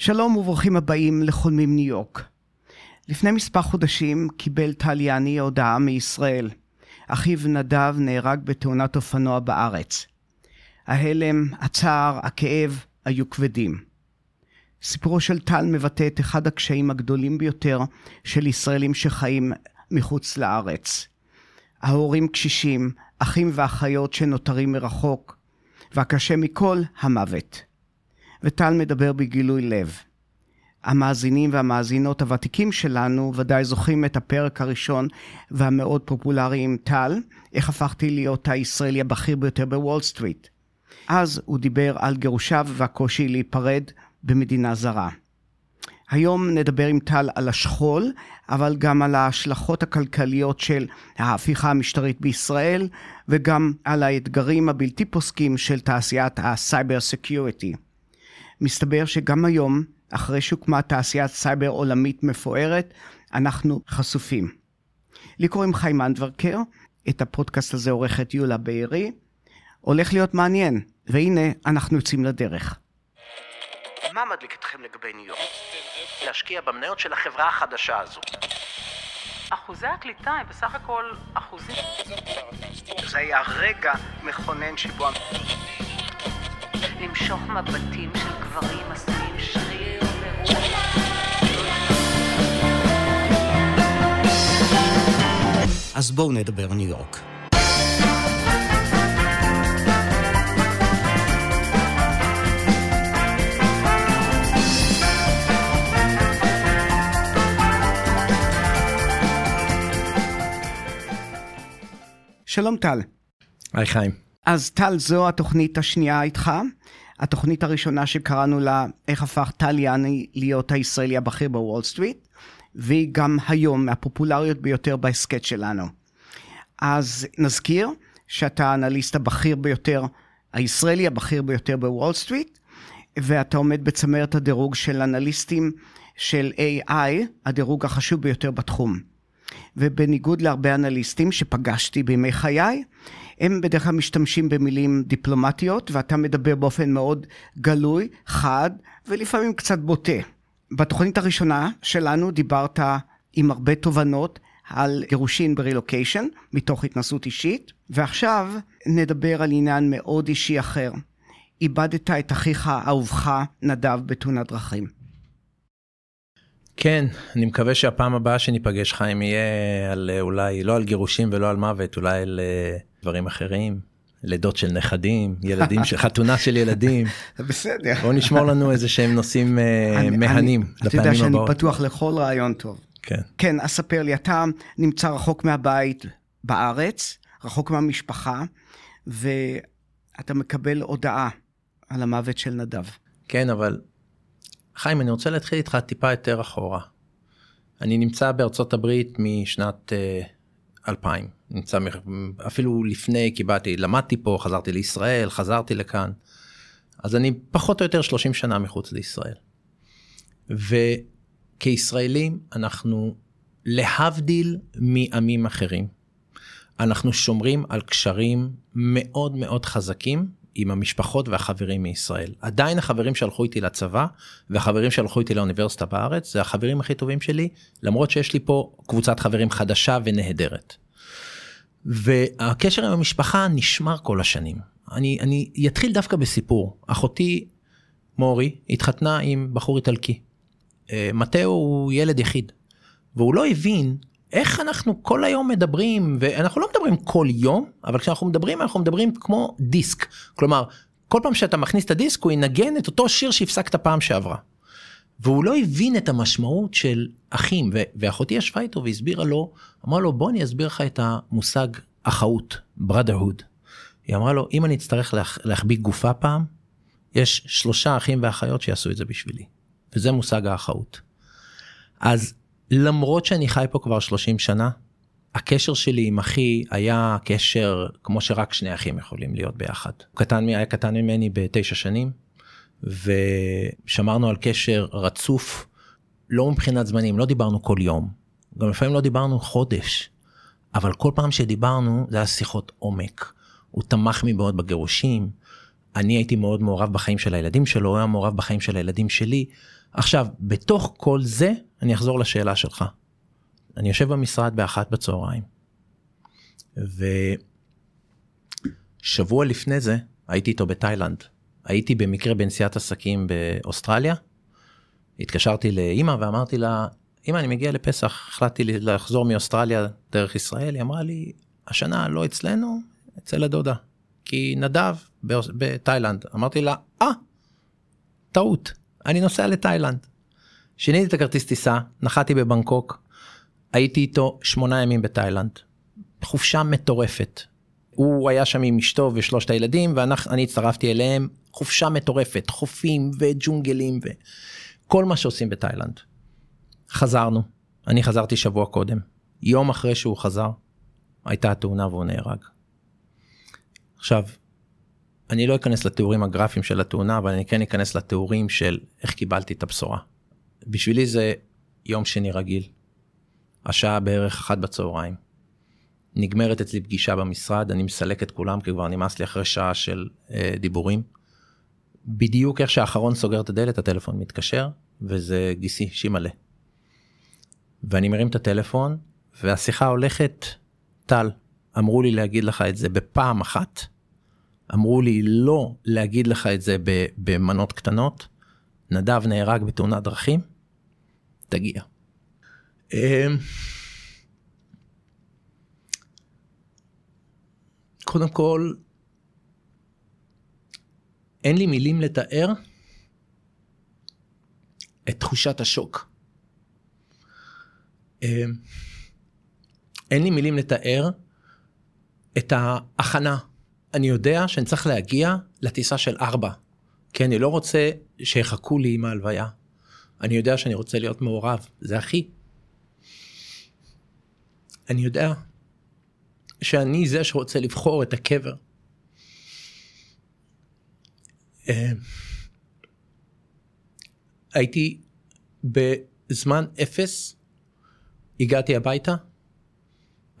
שלום וברוכים הבאים לחולמים ניו יורק. לפני מספר חודשים קיבל טל ליאני הודעה מישראל. אחיו נדב נהרג בתאונת אופנוע בארץ. ההלם, הצער, הכאב היו כבדים. סיפורו של טל מבטא את אחד הקשיים הגדולים ביותר של ישראלים שחיים מחוץ לארץ. ההורים קשישים, אחים ואחיות שנותרים מרחוק, והקשה מכל, המוות. וטל מדבר בגילוי לב. המאזינים והמאזינות הוותיקים שלנו ודאי זוכרים את הפרק הראשון והמאוד פופולרי עם טל, איך הפכתי להיות הישראלי הבכיר ביותר בוול סטריט. אז הוא דיבר על גירושיו והקושי להיפרד במדינה זרה. היום נדבר עם טל על השכול, אבל גם על ההשלכות הכלכליות של ההפיכה המשטרית בישראל, וגם על האתגרים הבלתי פוסקים של תעשיית ה-cyber security. מסתבר שגם היום, אחרי שהוקמה תעשיית סייבר עולמית מפוארת, אנחנו חשופים. לי קוראים חיים אנדברקר, את הפודקאסט הזה עורכת יולה בעירי, הולך להיות מעניין, והנה אנחנו יוצאים לדרך. מה מדליק אתכם לגבי ניו יורק? להשקיע במניות של החברה החדשה הזו. אחוזי הקליטה הם בסך הכל אחוזים. זה היה רגע מכונן שבו... למשוך מבטים של גברים עשויים שריר ומרוח. אז בואו נדבר ניו יורק. שלום טל. היי חיים. אז טל, זו התוכנית השנייה איתך. התוכנית הראשונה שקראנו לה, איך הפך טל ליאני להיות הישראלי הבכיר בוול סטריט, והיא גם היום מהפופולריות ביותר בהסקט שלנו. אז נזכיר שאתה האנליסט הבכיר ביותר, הישראלי הבכיר ביותר בוול סטריט, ואתה עומד בצמרת הדירוג של אנליסטים של AI, הדירוג החשוב ביותר בתחום. ובניגוד להרבה אנליסטים שפגשתי בימי חיי, הם בדרך כלל משתמשים במילים דיפלומטיות, ואתה מדבר באופן מאוד גלוי, חד, ולפעמים קצת בוטה. בתוכנית הראשונה שלנו דיברת עם הרבה תובנות על גירושין ברילוקיישן, מתוך התנסות אישית, ועכשיו נדבר על עניין מאוד אישי אחר. איבדת את אחיך האהובך נדב בתאונת דרכים. כן, אני מקווה שהפעם הבאה שניפגש חיים יהיה על אולי, לא על גירושים ולא על מוות, אולי על... דברים אחרים, לידות של נכדים, ילדים, חתונה של ילדים. בסדר. בואו נשמור לנו איזה שהם נושאים מהנים לפעמים הבאות. אתה יודע שאני פתוח לכל רעיון טוב. כן. כן, אז ספר לי, אתה נמצא רחוק מהבית בארץ, רחוק מהמשפחה, ואתה מקבל הודעה על המוות של נדב. כן, אבל חיים, אני רוצה להתחיל איתך טיפה יותר אחורה. אני נמצא בארצות הברית משנת 2000. נמצא אפילו לפני, כי באתי, למדתי פה, חזרתי לישראל, חזרתי לכאן. אז אני פחות או יותר 30 שנה מחוץ לישראל. וכישראלים אנחנו, להבדיל מעמים אחרים, אנחנו שומרים על קשרים מאוד מאוד חזקים עם המשפחות והחברים מישראל. עדיין החברים שהלכו איתי לצבא, והחברים שהלכו איתי לאוניברסיטה בארץ, זה החברים הכי טובים שלי, למרות שיש לי פה קבוצת חברים חדשה ונהדרת. והקשר עם המשפחה נשמר כל השנים. אני אתחיל דווקא בסיפור. אחותי מורי התחתנה עם בחור איטלקי. מתאו הוא ילד יחיד, והוא לא הבין איך אנחנו כל היום מדברים, ואנחנו לא מדברים כל יום, אבל כשאנחנו מדברים, אנחנו מדברים כמו דיסק. כלומר, כל פעם שאתה מכניס את הדיסק, הוא ינגן את אותו שיר שהפסקת פעם שעברה. והוא לא הבין את המשמעות של אחים, ואחותי ישבה איתו והסבירה לו, אמרה לו, בוא אני אסביר לך את המושג אחאות, brotherhood. היא אמרה לו, אם אני אצטרך להחביק גופה פעם, יש 3 אחים ואחיות שיעשו את זה בשבילי. וזה מושג האחאות. אז למרות שאני חי פה כבר 30 שנה, הקשר שלי עם אחי היה קשר כמו שרק 2 אחים יכולים להיות ביחד. הוא היה קטן ממני ב9 שנים, ושמרנו על קשר רצוף, לא מבחינת זמנים, לא דיברנו כל יום, גם לפעמים לא דיברנו חודש, אבל כל פעם שדיברנו, זה היה שיחות עומק. הוא תמך מבעוד בגירושים, אני הייתי מאוד מעורב בחיים של הילדים שלו, הוא היה מעורב בחיים של הילדים שלי. עכשיו, בתוך כל זה, אני אחזור לשאלה שלך. אני יושב במשרד באחת בצהריים, ושבוע לפני זה, הייתי איתו בתאילנד. הייתי במקרה בנסיעת עסקים באוסטרליה, התקשרתי לאמא ואמרתי לה, אמא, אני מגיע לפסח, החלטתי לחזור מאוסטרליה דרך ישראל, היא אמרה לי, השנה לא אצלנו, אצל הדודה, כי נדב בתאילנד. אמרתי לה, טעות, אני נוסע לתאילנד. שיניתי את הכרטיס טיסה, נחתי בבנקוק, הייתי איתו 8 ימים בתאילנד, חופשה מטורפת. הוא היה שם עם אשתו ושלושת הילדים, ואני הצטרפתי אליהם, חופשה מטורפת, חופים וג'ונגלים וכל מה שעושים בתאילנד. חזרנו, אני חזרתי שבוע קודם, יום אחרי שהוא חזר, הייתה התאונה והוא נהרג. עכשיו, אני לא אכנס לתיאורים הגרפיים של התאונה, אבל אני כן אכנס לתיאורים של איך קיבלתי את הבשורה. בשבילי זה יום שני רגיל, השעה בערך 13:00, נגמרת אצלי פגישה במשרד, אני מסלק את כולם, כי כבר נמאס לי אחרי שעה של דיבורים. בדיוק איך שהאחרון סוגר את הדלת, הטלפון מתקשר, וזה גיסי שימלא. ואני מרים את הטלפון, והשיחה הולכת, טל, אמרו לי להגיד לך את זה בפעם אחת, אמרו לי לא להגיד לך את זה במנות קטנות, נדב נהרג בתאונת דרכים, תגיע. קודם כל, אין לי מילים לתאר את תחושת השוק. אין לי מילים לתאר את ההכנה. אני יודע שאני צריך להגיע לטיסה של 4, כי אני לא רוצה שיחכו לי עם ההלוויה. אני יודע שאני רוצה להיות מעורב, זה אחי. אני יודע שאני זה שרוצה לבחור את הקבר. הייתי בזמן 0, הגעתי הביתה,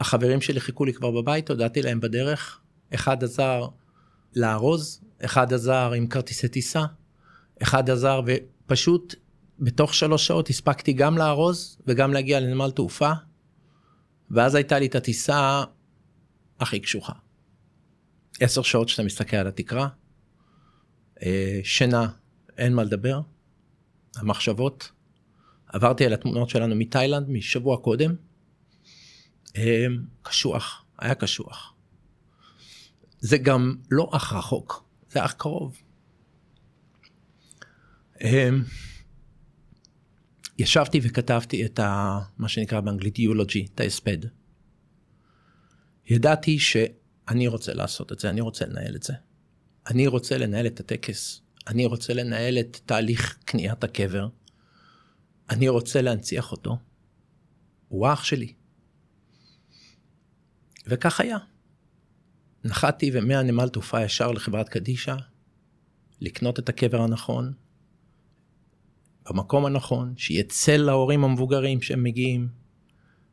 החברים שלי חיכו לי כבר בבית, הודעתי להם בדרך, אחד עזר לארוז, אחד עזר עם כרטיסי טיסה, אחד עזר, ופשוט בתוך 3 שעות הספקתי גם לארוז, וגם להגיע לנמל תעופה, ואז הייתה לי את הטיסה הכי קשוחה. 10 שעות שאתה מסתכל על התקרה, שינה, אין מה לדבר, המחשבות, עברתי על התמונות שלנו מתאילנד, משבוע קודם, קשוח, היה קשוח. זה גם לא אח רחוק, זה אח קרוב. ישבתי וכתבתי את מה שנקרא באנגלית איולוגי, את ההספד. ידעתי שאני רוצה לעשות את זה, אני רוצה לנהל את זה. אני רוצה לנהל את הטקס, אני רוצה לנהל את תהליך קניית הקבר, אני רוצה להנציח אותו, הוא האח שלי. וכך היה. נחתי ומהנמל תעופה ישר לחברת קדישה, לקנות את הקבר הנכון, במקום הנכון, שיצא להורים המבוגרים שהם מגיעים,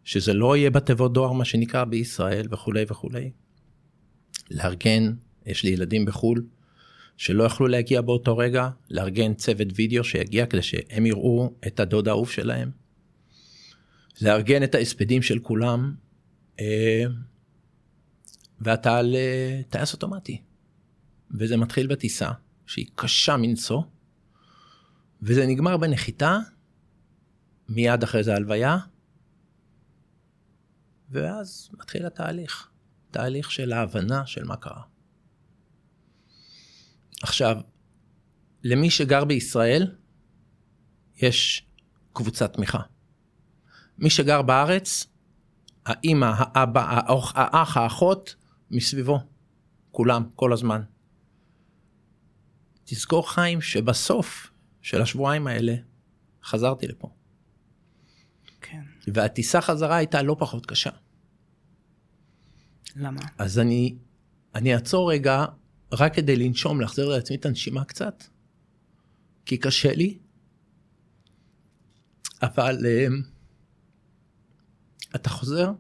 שזה לא יהיה בתיבות דואר מה שנקרא בישראל וכולי וכולי. לארגן, יש לי ילדים בחול, שלא יכלו להגיע באותו רגע, לארגן צוות וידאו שיגיע כדי שהם יראו את הדוד האהוב שלהם. לארגן את ההספדים של כולם, ואתה על טייס אוטומטי. וזה מתחיל בטיסה, שהיא קשה מנשוא, וזה נגמר בנחיתה, מיד אחרי זה הלוויה, ואז מתחיל התהליך, תהליך של ההבנה של מה קרה. עכשיו, למי שגר בישראל, יש קבוצת תמיכה. מי שגר בארץ, האמא, האבא, האח, האחות, מסביבו. כולם, כל הזמן. תזכור חיים שבסוף של השבועיים האלה, חזרתי לפה. כן. והטיסה חזרה הייתה לא פחות קשה. למה? אז אני אעצור רגע, רק כדי לנשום, להחזיר לעצמי את הנשימה קצת, כי קשה לי, אבל אתה חוזר,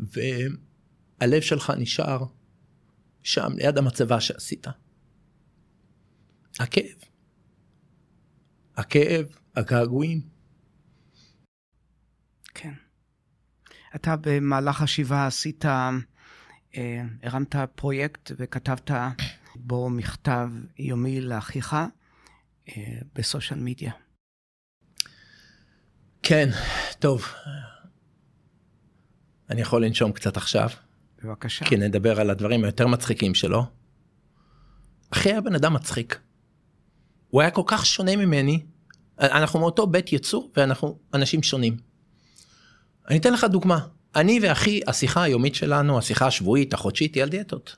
והלב שלך נשאר שם, ליד המצבה שעשית, הכאב. הכאב, הגעגועים. כן. אתה במהלך השבעה עשית, הרמת פרויקט וכתבת בו מכתב יומי לאחיך בסושיאל מדיה. כן, טוב. אני יכול לנשום קצת עכשיו. בבקשה. כי נדבר על הדברים היותר מצחיקים שלו. אחי היה בן אדם מצחיק. הוא היה כל כך שונה ממני. אנחנו מאותו בית יצור, ואנחנו אנשים שונים. אני אתן לך דוגמה. אני ואחי, השיחה היומית שלנו, השיחה השבועית, החודשית, היא על דיאטות.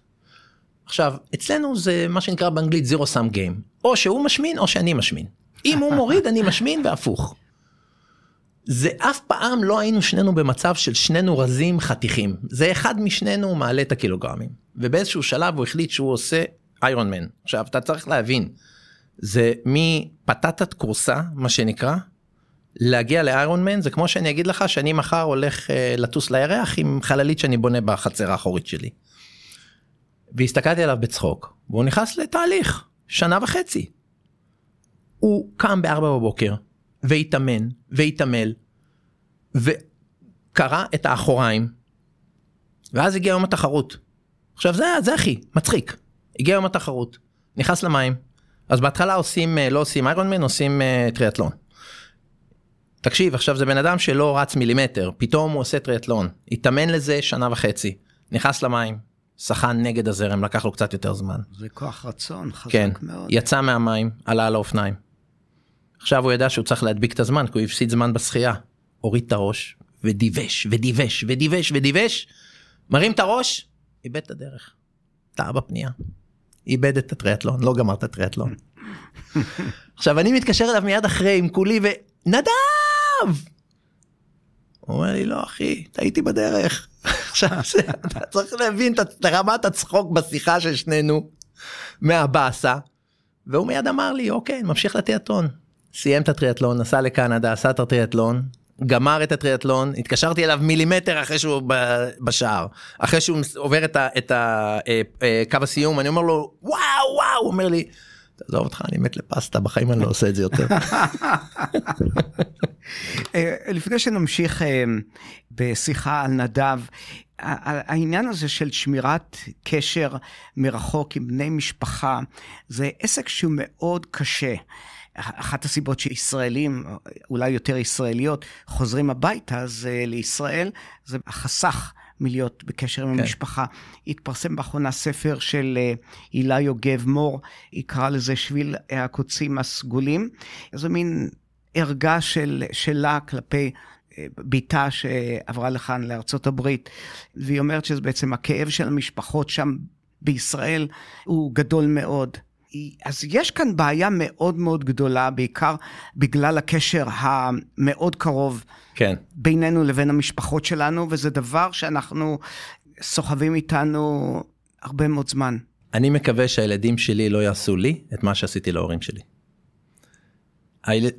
עכשיו, אצלנו זה מה שנקרא באנגלית zero sum game. או שהוא משמין, או שאני משמין. אם הוא מוריד, אני משמין והפוך. זה אף פעם לא היינו שנינו במצב של שנינו רזים חתיכים. זה אחד משנינו מעלה את הקילוגרמים. ובאיזשהו שלב הוא החליט שהוא עושה איירון מן. עכשיו, אתה צריך להבין, זה מפטטת קורסה, מה שנקרא, להגיע לאיירון מן, זה כמו שאני אגיד לך, שאני מחר הולך לטוס לירח עם חללית שאני בונה בחצר האחורית שלי. והסתכלתי עליו בצחוק, והוא נכנס לתהליך, 1.5 שנה. הוא קם ב4:00 בבוקר, והתאמן, והתאמל, וקרא את האחוריים, ואז הגיע יום התחרות. עכשיו זה הכי מצחיק, הגיע יום התחרות, נכנס למים, אז בהתחלה לא עושים איירון מן, עושים טריאטלון. תקשיב, עכשיו זה בן אדם שלא רץ מילימטר, פתאום הוא עושה טריאטלון, התאמן לזה 1.5 שנה, נכנס למים, שחן נגד הזרם, לקח לו קצת יותר זמן. זה כוח רצון, חזק כן, מאוד. יצא מהמים, עלה על האופניים. עכשיו הוא ידע שהוא צריך להדביק את הזמן, כי הוא הפסיד זמן בשחייה. הוריד את הראש, ודיווש, ודיווש, ודיווש, ודיווש, מרים את הראש, איבד את הדרך. טעה בפנייה. איבד את הטריאטלון, לא גמר את הטריאטלון. עכשיו אני מתקשר אליו מיד אחרי עם כולי ונדב! הוא אומר לי, לא אחי, טעיתי בדרך. עכשיו אתה צריך להבין את רמת הצחוק בשיחה של שנינו, מהבאסה, והוא מיד אמר לי, אוקיי, ממשיך לטריאטלון. סיים את הטריאטלון, נסע לקנדה, עשה את הטריאטלון, גמר את הטריאטלון, התקשרתי אליו מילימטר אחרי שהוא בשער, אחרי שהוא עובר את קו הסיום, אני אומר לו, וואו, וואו, הוא אומר לי, תעזוב אותך, אני מת לפסטה, בחיים אני לא עושה את זה יותר. לפני שנמשיך בשיחה על נדב, העניין הזה של שמירת קשר מרחוק עם בני משפחה, זה עסק שהוא מאוד קשה. אחת הסיבות שישראלים, אולי יותר ישראליות, חוזרים הביתה, אז לישראל, זה החסך מלהיות בקשר עם המשפחה. התפרסם באחרונה ספר של אילה יוגב מור, היא קרא לזה שביל הקוצים הסגולים, זו מין ערגה שלה כלפי ביתה שעברה לכאן לארצות הברית, והיא אומרת שזה בעצם הכאב של המשפחות שם בישראל, הוא גדול מאוד. אז יש כאן בעיה מאוד מאוד גדולה, בעיקר בגלל הקשר המאוד קרוב בינינו לבין המשפחות שלנו, וזה דבר שאנחנו סוחבים איתנו הרבה מאוד זמן. אני מקווה שהילדים שלי לא יעשו לי את מה שעשיתי להורים שלי.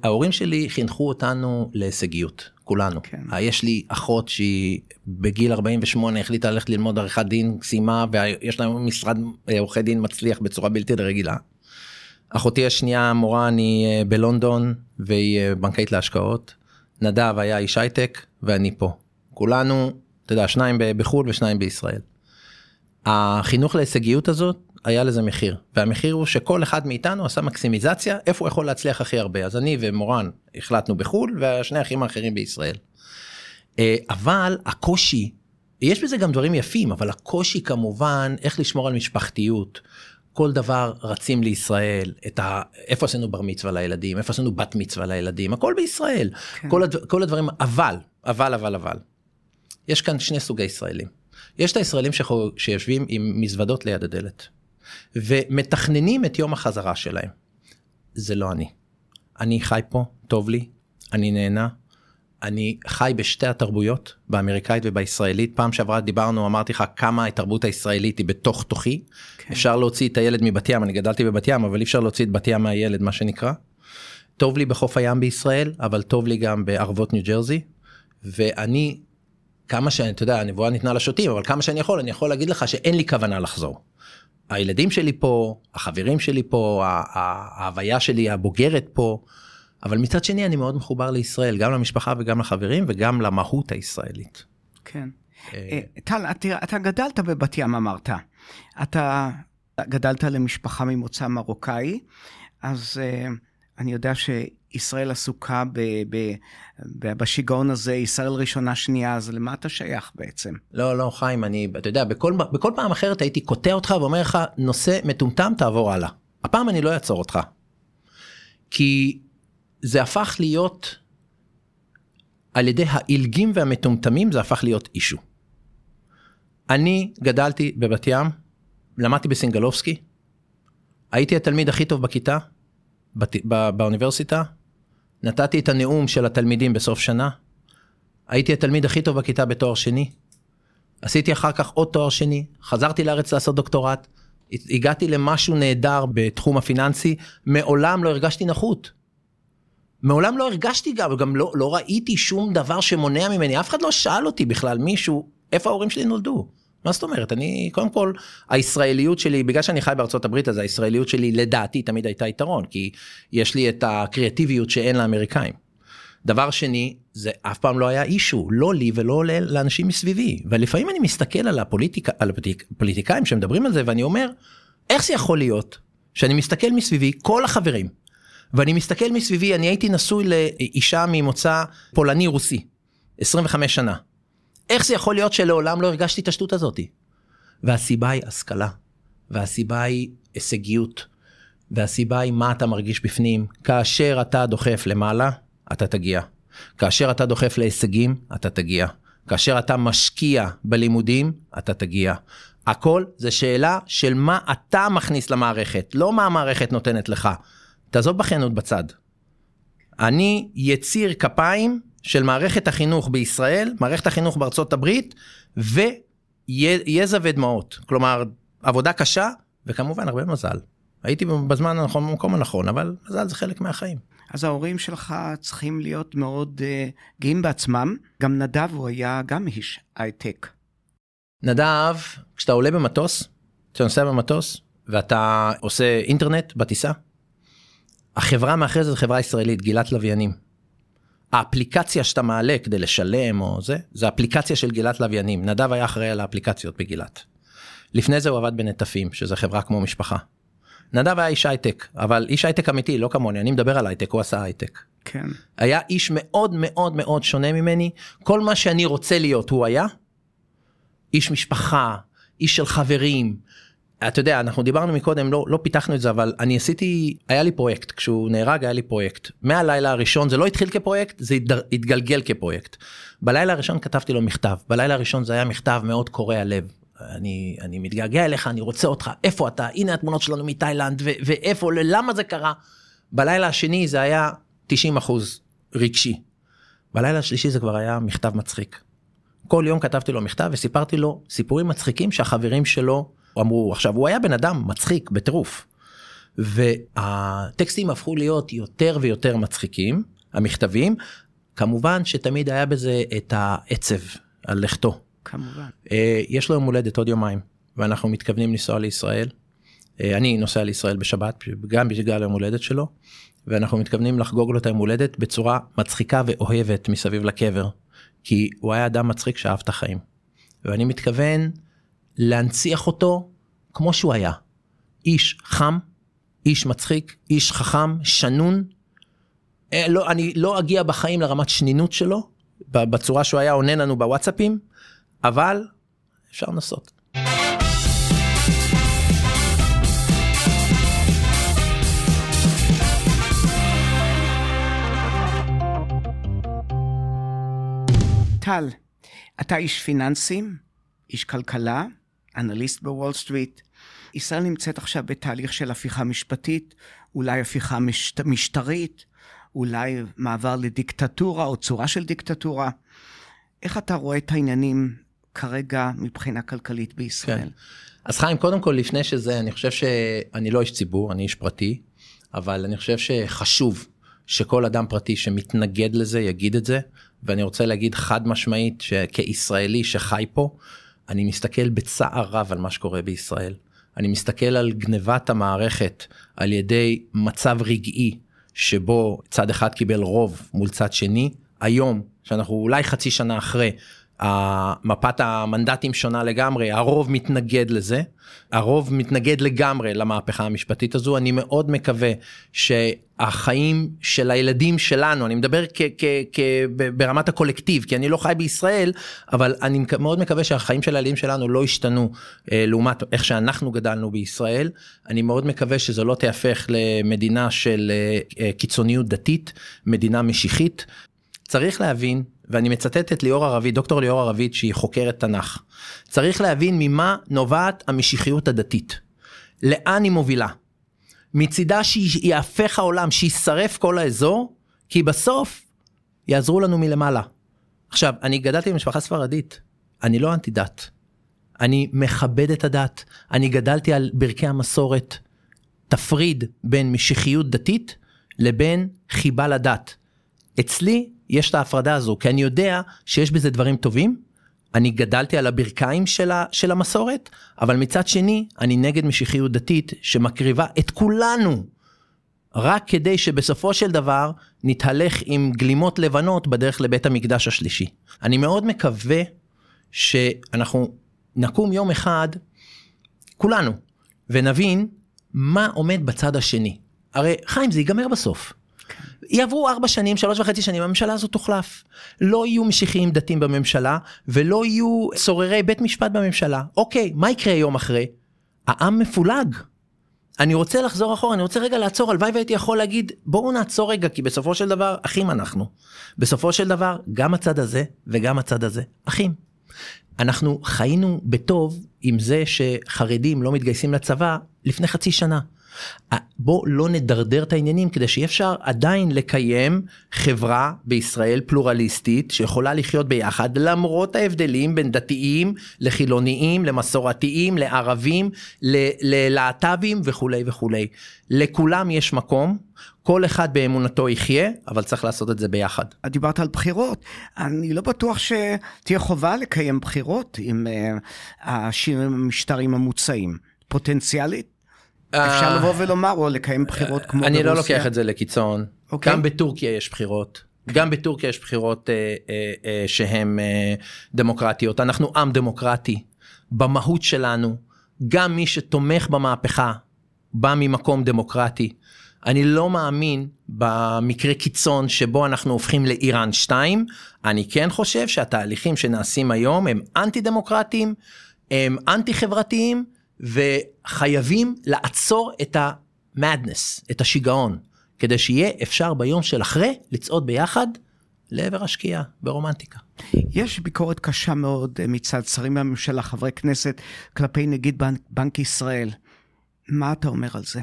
ההורים שלי חינכו אותנו להישגיות, כולנו. יש לי אחות שהיא בגיל 48 החליטה ללכת ללמוד עריכת דין, סיימה, ויש לה משרד עורכי דין מצליח בצורה בלתי רגילה. אחותי השנייה, מורה, אני בלונדון, והיא בנקאית להשקעות. נדב היה איש הייטק, ואני פה. כולנו, אתה יודע, 2 בחו"ל ו2 בישראל. החינוך להישגיות הזאת, היה לזה מחיר, והמחיר הוא שכל אחד מאיתנו עשה מקסימיזציה, איפה הוא יכול להצליח הכי הרבה, אז אני ומורן החלטנו בחול, והשני האחים האחרים בישראל. אבל הקושי, יש בזה גם דברים יפים, אבל הקושי כמובן, איך לשמור על משפחתיות, כל דבר רצים לישראל, איפה עשינו בר מצווה לילדים, איפה עשינו בת מצווה לילדים, הכל בישראל, כל הדברים, אבל, יש כאן שני סוגי ישראלים, יש את הישראלים שיושבים עם מזוודות ליד הדלת, ומתכננים את יום החזרה שלהם. זה לא אני. אני חי פה, טוב לי, אני נהנה, אני חי בשתי התרבויות, באמריקאית ובישראלית. פעם שעברה דיברנו, אמרתי לך כמה התרבות הישראלית היא בתוך תוכי. אפשר להוציא את הילד מבת ים, אני גדלתי בבת ים, אבל אפשר להוציא את בת ים מהילד, מה שנקרא. טוב לי בחוף הים בישראל, אבל טוב לי גם בערבות ניו ג'רזי, ואני, כמה שאני, אתה יודע, הנבואה ניתנה לשוטים, אבל כמה שאני יכול, אני יכול להגיד לך שאין לי כוונה לחזור. הילדים שלי פה, החברים שלי פה, ההוויה שלי הבוגרת פה, אבל מצד שני אני מאוד מחובר לישראל, גם למשפחה וגם לחברים וגם למהות הישראלית. כן. טל, אתה גדלת בבת ים אמרת, אתה גדלת למשפחה ממוצא מרוקאי, אז אני יודע שישראל עסוקה בשיגעון הזה, ישראל ראשונה שנייה, אז למה אתה שייך בעצם? לא, חיים, אתה יודע, בכל פעם אחרת הייתי קוטע אותך ואומר לך, נושא מטומטם תעבור הלאה. הפעם אני לא אעצור אותך. כי זה הפך להיות, על ידי העילגים והמטומטמים, זה הפך להיות אישו. אני גדלתי בבת ים, למדתי בסינגלובסקי, הייתי התלמיד הכי טוב בכיתה, באוניברסיטה, נתתי את הנאום של התלמידים בסוף שנה, הייתי התלמיד הכי טוב בכיתה בתואר שני, עשיתי אחר כך עוד תואר שני, חזרתי לארץ לעשות דוקטורט, הגעתי למשהו נהדר בתחום הפיננסי, מעולם לא הרגשתי נחות. מעולם לא הרגשתי גם לא ראיתי שום דבר שמונע ממני, אף אחד לא שאל אותי בכלל מישהו, איפה ההורים שלי נולדו? מה זאת אומרת? אני, קודם כל, הישראליות שלי, בגלל שאני חי בארצות הברית, אז הישראליות שלי לדעתי תמיד הייתה יתרון, כי יש לי את הקריאטיביות שאין לאמריקאים. דבר שני, זה אף פעם לא היה אישו, לא לי ולא לאנשים מסביבי, ולפעמים אני מסתכל על הפוליטיקאים שמדברים על זה, ואני אומר, איך זה יכול להיות שאני מסתכל מסביבי כל החברים, ואני מסתכל מסביבי, אני הייתי נשוי לאישה ממוצא פולני-רוסי, 25 שנה, איך זה יכול להיות שלעולם לא הרגשתי את השטות הזאת? והסיבה היא השכלה, והסיבה היא הישגיות, והסיבה היא מה אתה מרגיש בפנים. כאשר אתה דוחף למעלה, אתה תגיע. כאשר אתה דוחף להישגים, אתה תגיע. כאשר אתה משקיע בלימודים, אתה תגיע. הכל זה שאלה של מה אתה מכניס למערכת, לא מה המערכת נותנת לך. תעזוב בחנות בצד. אני יציר כפיים של מערכת החינוך בישראל, מערכת החינוך בארצות הברית, ויזע ודמעות. כלומר, עבודה קשה, וכמובן הרבה מזל. הייתי בזמן הנכון, במקום הנכון, אבל מזל זה חלק מהחיים. אז ההורים שלך צריכים להיות מאוד גאים בעצמם. גם נדב הוא היה גם איש הייטק. נדב, כשאתה עולה במטוס, כשאתה נוסע במטוס, ואתה עושה אינטרנט בטיסה, החברה מאחרי זה חברה ישראלית, גילת לוויינים. האפליקציה שאתה מעלה כדי לשלם או זה, זה אפליקציה של גילת לוויינים. נדב היה אחראי על האפליקציות בגילת. לפני זה הוא עבד בנטפים, שזה חברה כמו משפחה. נדב היה איש הייטק, אבל איש הייטק אמיתי, לא כמוני, אני מדבר על הייטק, הוא עשה הייטק. כן. היה איש מאוד מאוד מאוד שונה ממני, כל מה שאני רוצה להיות הוא היה, איש משפחה, איש של חברים, אתה יודע, אנחנו דיברנו מקודם, לא פיתחנו את זה, אבל אני עשיתי, היה לי פרויקט, כשהוא נהרג היה לי פרויקט, מהלילה הראשון, זה לא התחיל כפרויקט, זה התגלגל כפרויקט, בלילה הראשון כתבתי לו מכתב, בלילה הראשון זה היה מכתב מאוד קורע לב, אני מתגעגע אליך, אני רוצה אותך, איפה אתה, הנה התמונות שלנו מתאילנד, ואיפה, למה זה קרה, בלילה השני זה היה 90% רגשי, בלילה השלישי זה כבר היה מכתב מצחיק, כל יום כתבתי לו מכתב וסיפרתי לו סיפורים מצחיקים שהחברים שלו אמרו, עכשיו הוא היה בן אדם מצחיק בטירוף, והטקסטים הפכו להיות יותר ויותר מצחיקים, המכתבים, כמובן שתמיד היה בזה את העצב על לכתו. כמובן. יש לו יום הולדת עוד יומיים, ואנחנו מתכוונים לנסוע לישראל, אני נוסע לישראל בשבת, גם בגלל יום הולדת שלו, ואנחנו מתכוונים לחגוג לו את יום הולדת בצורה מצחיקה ואוהבת מסביב לקבר, כי הוא היה אדם מצחיק שאהב את החיים, ואני מתכוון להנציח אותו כמו שהוא היה. איש חם, איש מצחיק, איש חכם, שנון. אני לא אגיע בחיים לרמת שנינות שלו, בצורה שהוא היה עונה לנו בוואטסאפים, אבל אפשר לנסות. טל, אתה איש פיננסים, איש כלכלה, אנליסט בוול סטריט. ישראל נמצאת עכשיו בתהליך של הפיכה משפטית, אולי הפיכה משטרית, אולי מעבר לדיקטטורה או צורה של דיקטטורה. איך אתה רואה את העניינים כרגע מבחינה כלכלית בישראל? כן. אז חיים, קודם כל לפני שזה, אני חושב שאני לא איש ציבור, אני איש פרטי, אבל אני חושב שחשוב שכל אדם פרטי שמתנגד לזה יגיד את זה, ואני רוצה להגיד חד משמעית שכישראלי שחי פה, אני מסתכל בצער רב על מה שקורה בישראל. אני מסתכל על גנבת המערכת על ידי מצב רגעי, שבו צד אחד קיבל רוב מול צד שני. היום, שאנחנו אולי חצי שנה אחרי, מפת המנדטים שונה לגמרי, הרוב מתנגד לזה, הרוב מתנגד לגמרי למהפכה המשפטית הזו. אני מאוד מקווה שהחיים של הילדים שלנו, אני מדבר ברמת הקולקטיב, כי אני לא חי בישראל, אבל אני מאוד מקווה שהחיים של הילדים שלנו לא השתנו לעומת איך שאנחנו גדלנו בישראל. אני מאוד מקווה שזה לא תהפך למדינה של קיצוניות דתית, מדינה משיחית. צריך להבין, ואני מצטט את ליאור ערבית, דוקטור ליאור ערבית, שהיא חוקרת תנ"ך. צריך להבין ממה נובעת המשיחיות הדתית. לאן היא מובילה? מצידה שיהפך העולם, שישרף כל האזור, כי בסוף יעזרו לנו מלמעלה. עכשיו, אני גדלתי במשפחה ספרדית, אני לא אנטי דת. אני מכבד את הדת. אני גדלתי על ברכי המסורת. תפריד בין משיחיות דתית לבין חיבה לדת. אצלי יש את ההפרדה הזו, כי אני יודע שיש בזה דברים טובים, אני גדלתי על הברכיים של המסורת, אבל מצד שני, אני נגד משיחיות דתית, שמקריבה את כולנו, רק כדי שבסופו של דבר, נתהלך עם גלימות לבנות, בדרך לבית המקדש השלישי. אני מאוד מקווה, שאנחנו נקום יום אחד, כולנו, ונבין, מה עומד בצד השני. הרי חיים, זה ייגמר בסוף. יעברו 4 שנים, 3.5 שנים, הממשלה הזו תוחלף. לא יהיו משיחיים דתיים בממשלה, ולא יהיו סוררי בית משפט בממשלה. אוקיי, מה יקרה יום אחרי? העם מפולג. אני רוצה לחזור אחורה, אני רוצה רגע לעצור, הלוואי והייתי יכול להגיד, בואו נעצור רגע, כי בסופו של דבר, אחים אנחנו. בסופו של דבר, גם הצד הזה, וגם הצד הזה, אחים. אנחנו חיינו בטוב, עם זה שחרדים לא מתגייסים לצבא, לפני חצי שנה. בוא לא נדרדר את העניינים, כדי שאי אפשר עדיין לקיים חברה בישראל פלורליסטית, שיכולה לחיות ביחד, למרות ההבדלים בין דתיים לחילוניים, למסורתיים, לערבים, ללהט"בים וכו' וכו'. לכולם יש מקום, כל אחד באמונתו יחיה, אבל צריך לעשות את זה ביחד. דיברת על בחירות, אני לא בטוח שתהיה חובה לקיים בחירות עם השינויים המשטרים המוצעים, פוטנציאלית. אפשר לבוא ולומר, או לקיים בחירות כמו ברוסיה? אני לא לוקח את זה לקיצון. גם בטורקיה יש בחירות. גם בטורקיה יש בחירות שהן דמוקרטיות. אנחנו עם דמוקרטי. במהות שלנו, גם מי שתומך במהפכה, בא ממקום דמוקרטי. אני לא מאמין במקרה קיצון שבו אנחנו הופכים לאיראן 2. אני כן חושב שהתהליכים שנעשים היום הם אנטי-דמוקרטיים, הם אנטי-חברתיים, וחייבים לעצור את המדנס, את השיגעון, כדי שיהיה אפשר ביום של אחרי לצעוד ביחד לעבר השקיעה ברומנטיקה. יש ביקורת קשה מאוד מצד שרים מהממשלה, חברי כנסת, כלפי נגיד בנק ישראל. מה אתה אומר על זה?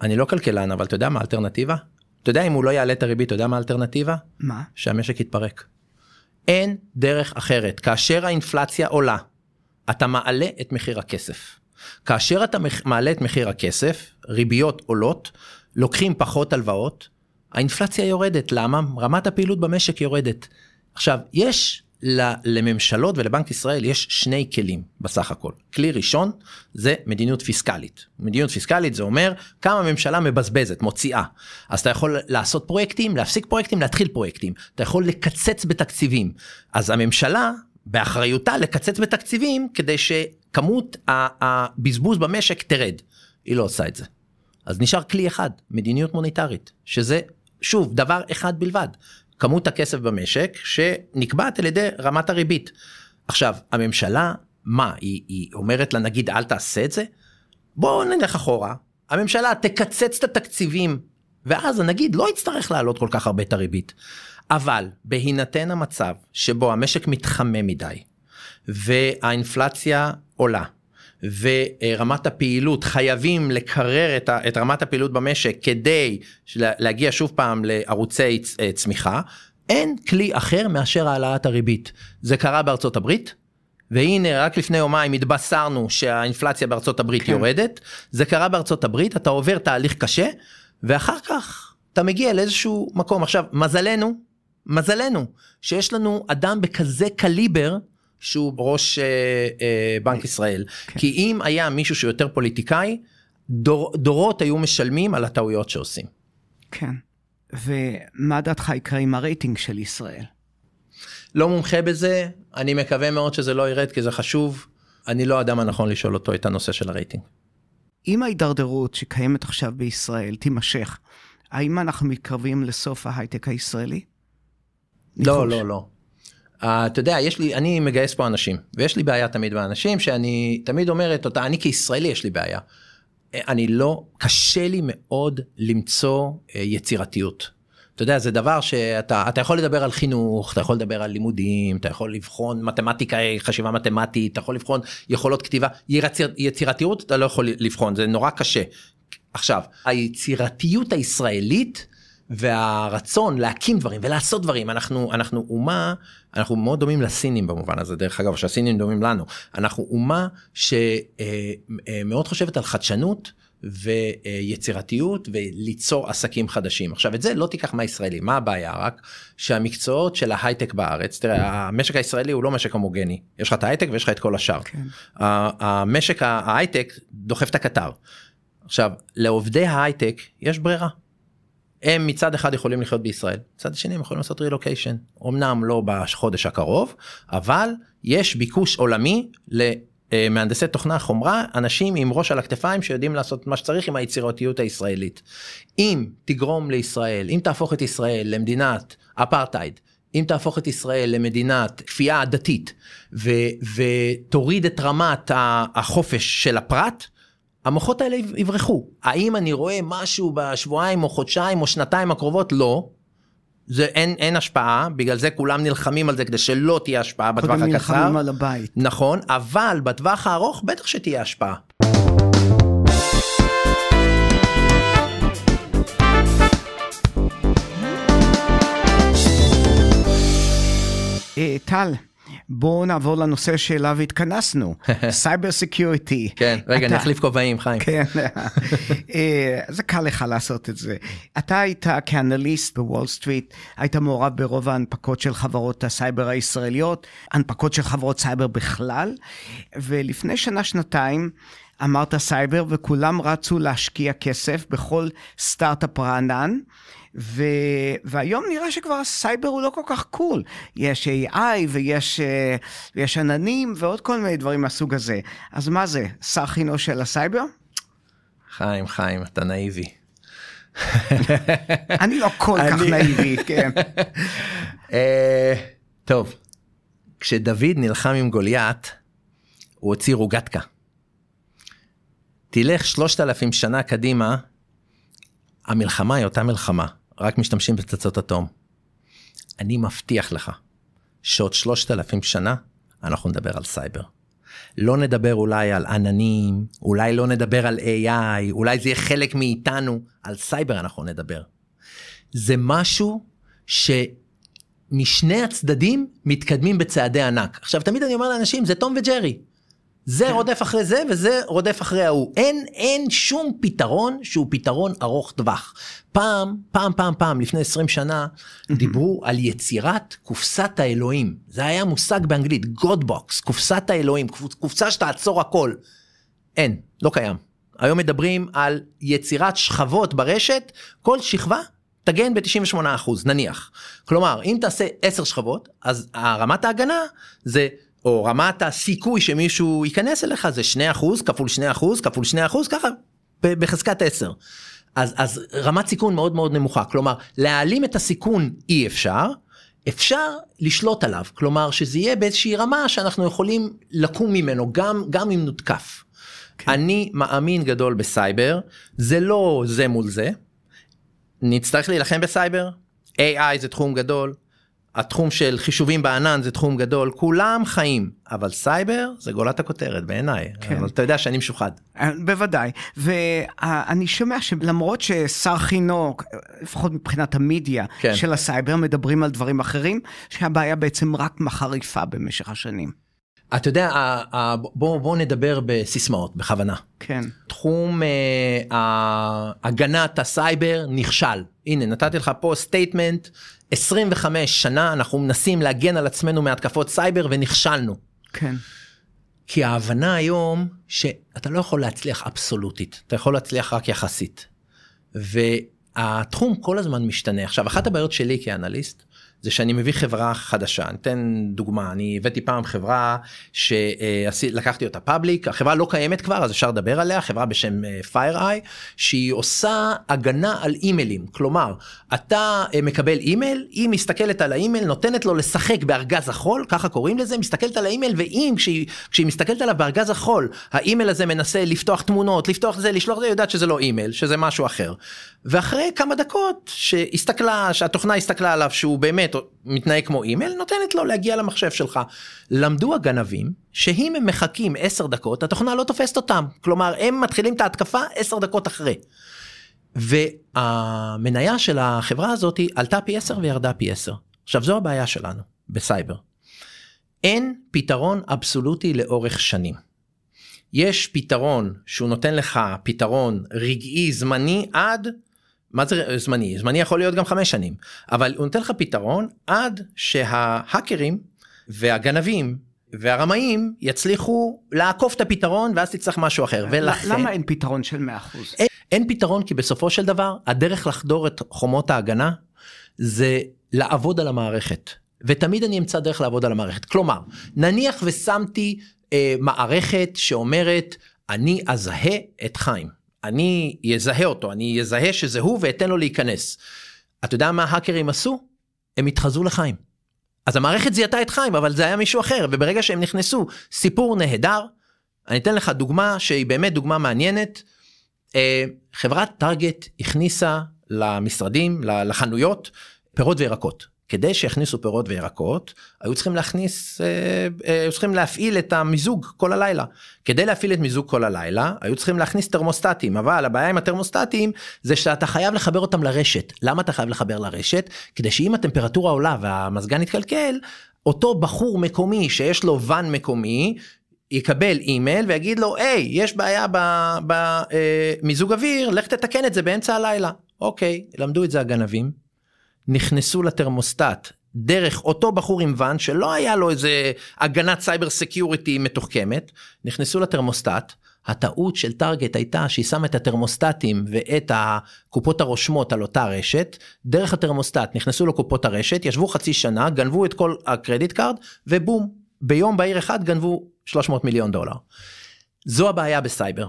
אני לא כלכלן, אבל אתה יודע מה האלטרנטיבה? אתה יודע אם הוא לא יעלה את הריבית, אתה יודע מה האלטרנטיבה? מה? שהמשק יתפרק. אין דרך אחרת. כאשר האינפלציה עולה, אתה מעלה את מחיר הכסף. כאשר אתה מעלה את מחיר הכסף, ריביות עולות, לוקחים פחות הלוואות, האינפלציה יורדת. למה? רמת הפעילות במשק יורדת. עכשיו, יש לממשלות ולבנק ישראל, יש 2 כלים בסך הכל. כלי ראשון זה מדיניות פיסקלית. מדיניות פיסקלית זה אומר כמה ממשלה מבזבזת, מוציאה. אז אתה יכול לעשות פרויקטים, להפסיק פרויקטים, להתחיל פרויקטים. אתה יכול לקצץ בתקציבים. אז הממשלה באחריותה לקצץ בתקציבים, כדי שכמות הבזבוז במשק תרד. היא לא עושה את זה. אז נשאר כלי אחד, מדיניות מוניטרית, שזה, שוב, דבר אחד בלבד, כמות הכסף במשק, שנקבעת על ידי רמת הריבית. עכשיו, הממשלה, מה, היא אומרת לה, נגיד, אל תעשה את זה? בואו נלך אחורה, הממשלה תקצץ את התקציבים, ואז נגיד, לא יצטרך לעלות כל כך הרבה את הריבית. אבל בהינתן המצב שבו המשק מתחמם מדי, והאינפלציה עולה, ורמת הפעילות, חייבים לקרר את רמת הפעילות במשק, כדי להגיע שוב פעם לערוצי צמיחה, אין כלי אחר מאשר העלאת הריבית. זה קרה בארצות הברית, והנה רק לפני יומיים התבשרנו שהאינפלציה בארצות הברית יורדת, זה קרה בארצות הברית, אתה עובר תהליך קשה, ואחר כך אתה מגיע לאיזשהו מקום. עכשיו, מזלנו, שיש לנו אדם בכזה קליבר, שהוא בראש בנק ישראל. כי אם היה מישהו שיותר פוליטיקאי, דורות היו משלמים על הטעויות שעושים. כן. ומה דעתך יקרה עם הרייטינג של ישראל? לא מומחה בזה, אני מקווה מאוד שזה לא ירד, כי זה חשוב. אני לא אדם הנכון לשאול אותו את הנושא של הרייטינג. אם ההידרדרות שקיימת עכשיו בישראל תימשך, האם אנחנו מתקרבים לסוף ההייטק הישראלי? לא, לא, לא. אתה יודע, אני מגייס פה אנשים, ויש לי בעיה תמיד באנשים, שאני תמיד אומרת אותה, אני כישראלי יש לי בעיה. אני לא, קשה לי מאוד למצוא יצירתיות. אתה יודע, זה דבר שאתה יכול לדבר על חינוך, אתה יכול לדבר על לימודים, אתה יכול לבחון מתמטיקה, חשיבה מתמטית, אתה יכול לבחון יכולות כתיבה, יצירתיות אתה לא יכול לבחון, זה נורא קשה. עכשיו, היצירתיות הישראלית והרצון להקים דברים ולעשות דברים, אנחנו אומה, אנחנו מאוד דומים לסינים במובן הזה, דרך אגב, שהסינים דומים לנו, אנחנו אומה שמאוד חושבת על חדשנות, ויצירתיות וליצור עסקים חדשים. עכשיו את זה לא תיקח מהישראלי, מה הבעיה רק? שהמקצועות של ההייטק בארץ, תראה, המשק הישראלי הוא לא משק הומוגני, יש לך את ההייטק ויש לך את כל השאר. כן. המשק ההייטק דוחף את הקטר. עכשיו, לעובדי ההייטק יש ברירה. הם מצד אחד יכולים לחיות בישראל, מצד שני הם יכולים לעשות רילוקיישן, אמנם לא בחודש הקרוב, אבל יש ביקוש עולמי למהנדסי תוכנה חומרה, אנשים עם ראש על הכתפיים שיודעים לעשות מה שצריך עם היצירתיות הישראלית. אם תגרום לישראל, אם תהפוך את ישראל למדינת אפרטייד, אם תהפוך את ישראל למדינת כפייה דתית, ותוריד את רמת החופש של הפרט, המוחות האלה יברחו. האם אני רואה משהו בשבועיים או חודשיים או שנתיים הקרובות? לא. זה אין השפעה, בגלל זה כולם נלחמים על זה, כדי שלא תהיה השפעה בטווח הקצר. קודם נלחמים על הבית. נכון, אבל בטווח הארוך בטח שתהיה השפעה. טל, בואו נעבור לנושא שאליו התכנסנו, סייבר סקיוריטי. כן, רגע, נחליף כובעים, חיים. כן, זה קל לך לעשות את זה. אתה היית כאנליסט בוול סטריט, היית מעורב ברוב ההנפקות של חברות הסייבר הישראליות, הנפקות של חברות סייבר בכלל, ולפני שנה-שנתיים אמרת סייבר, וכולם רצו להשקיע כסף בכל סטארט-אפ רענן, והיום נראה שכבר הסייבר הוא לא כל כך קול. יש AI ויש עננים ועוד כל מיני דברים מהסוג הזה. אז מה זה? שר חינו של הסייבר? חיים, אתה נאיבי. אני לא כל כך נאיבי, כן. טוב, כשדוד נלחם עם גוליית, הוא הוציא רוגטקה. תלך 3,000 שנה קדימה, המלחמה היא אותה מלחמה, רק משתמשים בפצצות אטום. אני מבטיח לך, שעוד 3,000 שנה, אנחנו נדבר על סייבר. לא נדבר אולי על עננים, אולי לא נדבר על AI, אולי זה יהיה חלק מאיתנו, על סייבר אנחנו נדבר. זה משהו שמשני הצדדים מתקדמים בצעדי ענק. עכשיו, תמיד אני אומר לאנשים, זה טום וג'רי. זה רודף אחרי זה, וזה רודף אחרי ההוא. אין שום פתרון שהוא פתרון ארוך טווח. פעם, לפני 20 שנה, דיברו על יצירת קופסת האלוהים. זה היה מושג באנגלית, God box, קופסת האלוהים, קופסה שתעצור הכל. אין, לא קיים. היום מדברים על יצירת שכבות ברשת, כל שכבה תגן ב-98%, נניח. כלומר, אם תעשה 10 שכבות, אז רמת ההגנה זה... או רמת הסיכוי שמישהו ייכנס אליך, זה 2% כפול 2% כפול 2%, ככה, בחזקת 10. אז רמת סיכון מאוד מאוד נמוכה, כלומר, להעלים את הסיכון אי אפשר לשלוט עליו, כלומר, שזה יהיה באיזושהי רמה שאנחנו יכולים לקום ממנו, גם אם נותקף. אני מאמין גדול בסייבר, זה לא זה מול זה, נצטרך להילחם בסייבר, AI זה תחום גדול, התחום של חישובים בענן זה תחום גדול, כולם חיים, אבל סייבר זה גולת הכותרת בעיניי, כן. אבל אתה יודע שאני משוחד. בוודאי, ואני שומע שלמרות ששר חינוך, לפחות מבחינת המדיה, כן. של הסייבר מדברים על דברים אחרים, שהבעיה בעצם רק מחריפה במשך השנים. אתה יודע, בואו נדבר בסיסמאות, בכוונה. כן. תחום הגנת הסייבר נכשל. הנה, נתתי לך פה סטייטמנט, 25 שנה אנחנו מנסים להגן על עצמנו מהתקפות סייבר ונכשלנו. כן. כי ההבנה היום, שאתה לא יכול להצליח אבסולוטית, אתה יכול להצליח רק יחסית. והתחום כל הזמן משתנה. עכשיו, אחת הבעיות שלי כאנליסט, זה שאני מביא חברה חדשה, אני אתן דוגמה, אני הבאתי פעם חברה שלקחתי אותה פאבליק, החברה לא קיימת כבר, אז אפשר לדבר עליה, חברה בשם FireEye, שהיא עושה הגנה על אימיילים, כלומר, אתה מקבל אימייל, היא מסתכלת על האימייל, נותנת לו לשחק בארגז החול, ככה קוראים לזה, מסתכלת על האימייל, ואם כשהיא מסתכלת עליו בארגז החול, האימייל הזה מנסה לפתוח תמונות, לפתוח זה, לשלוח זה, יודעת שזה לא אימייל, שזה משהו אחר. ואחרי כמה דקות שהתוכנה הסתכלה עליו שהוא באמת מתנהג כמו אימייל, נותנת לו להגיע למחשב שלך. למדו הגנבים שאם הם מחכים 10 דקות, התוכנה לא תופסת אותם. כלומר, הם מתחילים את ההתקפה 10 דקות אחרי. והמניה של החברה הזאת עלתה פי 10 וירדה פי 10. עכשיו, זו הבעיה שלנו בסייבר. אין פתרון אבסולוטי לאורך שנים. יש פתרון שהוא נותן לך פתרון רגעי זמני עד, מה זה זמני? זמני יכול להיות גם 5 שנים, אבל הוא נותן לך פתרון עד שההאקרים והגנבים והרמאים יצליחו לעקוף את הפתרון, ואז תצטרך משהו אחר. ולכן, למה אין פתרון של 100%? אין פתרון כי בסופו של דבר, הדרך לחדור את חומות ההגנה, זה לעבוד על המערכת. ותמיד אני אמצא דרך לעבוד על המערכת. כלומר, נניח ושמתי מערכת שאומרת, אני אזהה את חיים, אני יזהה אותו, אני יזהה שזה הוא ואתן לו להיכנס. אתה יודע מה ההאקרים עשו? הם התחזו לחיים. אז המערכת זיהתה את חיים, אבל זה היה מישהו אחר, וברגע שהם נכנסו, סיפור נהדר. אני אתן לך דוגמה שהיא באמת דוגמה מעניינת. חברת טארגט הכניסה למשרדים, לחנויות, פירות וירקות. כדי שהכניסו פירות וירקות, היו צריכים להפעיל את המיזוג כל הלילה. כדי להפעיל את מיזוג כל הלילה, היו צריכים להכניס תרמוסטטים, אבל הבעיה עם התרמוסטטים, זה שאתה חייב לחבר אותם לרשת. למה אתה חייב לחבר לרשת? כדי שאם הטמפרטורה עולה והמזגן יתקלקל, אותו בחור מקומי שיש לו ון מקומי, יקבל אימייל ויגיד לו, היי, יש בעיה במיזוג אוויר, לך תתקן את זה באמצע הלילה. אוקיי, למדו את זה הגנבים. נכנסו לתרמוסטט דרך אותו בחור עם ון, שלא היה לו איזה הגנת סייבר סקיוריטי מתוחכמת, נכנסו לתרמוסטט, הטעות של טארגט הייתה שהיא שמה את התרמוסטטים ואת הקופות הרושמות על אותה רשת, דרך התרמוסטט נכנסו לקופות הרשת, ישבו חצי שנה, גנבו את כל הקרדיט קארד, ובום, ביום בהיר אחד גנבו $300 מיליון. זו הבעיה בסייבר.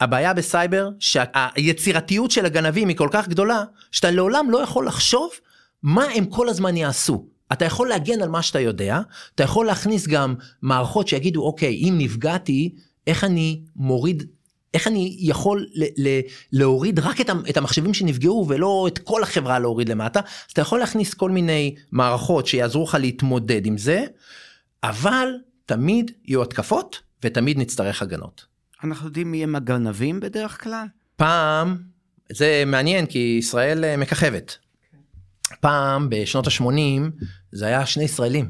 הבעיה בסייבר שהיצירתיות של הגנבים היא כל כך גדולה, שאתה לעולם לא יכול לחשוב מה הם כל הזמן יעשו. אתה יכול להגן על מה שאתה יודע, אתה יכול להכניס גם מערכות שיגידו, אוקיי, אם נפגעתי, איך אני יכול להוריד רק את המחשבים שנפגעו, ולא את כל החברה להוריד למטה, אז אתה יכול להכניס כל מיני מערכות שיעזרו לך להתמודד עם זה, אבל תמיד יהיו התקפות, ותמיד נצטרך הגנות. אנחנו יודעים מי הם הגנבים בדרך כלל? פעם, זה מעניין כי ישראל מככבת. פעם, בשנות ה-80, זה היה 2 ישראלים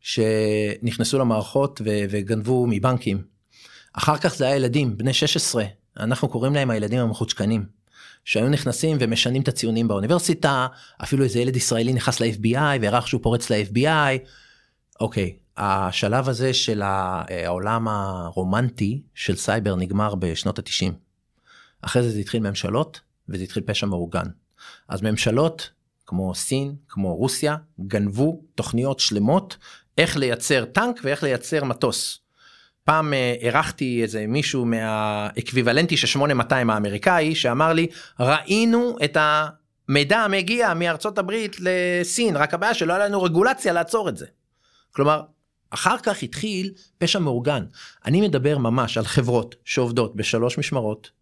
שנכנסו למערכות וגנבו מבנקים. אחר כך זה היה ילדים, בני 16, אנחנו קוראים להם הילדים המחוצ'קנים, שהיו נכנסים ומשנים את הציונים באוניברסיטה, אפילו איזה ילד ישראלי נכנס ל-FBI, והערך שהוא פורץ ל-FBI. אוקיי, השלב הזה של העולם הרומנטי של סייבר נגמר בשנות ה-90. אחרי זה התחיל ממשלות, וזה התחיל פשע מאורגן. אז ממשלות כמו סין, כמו רוסיה, גנבו תוכניות שלמות, איך לייצר טנק ואיך לייצר מטוס. פעם ערכתי איזה מישהו מהאקוויוולנטי של 8200 האמריקאי, שאמר לי, ראינו את המידע המגיע מארצות הברית לסין, רק הבעיה שלא היה לנו רגולציה לעצור את זה. כלומר, אחר כך התחיל פשע מאורגן. אני מדבר ממש על חברות שעובדות ב3 משמרות,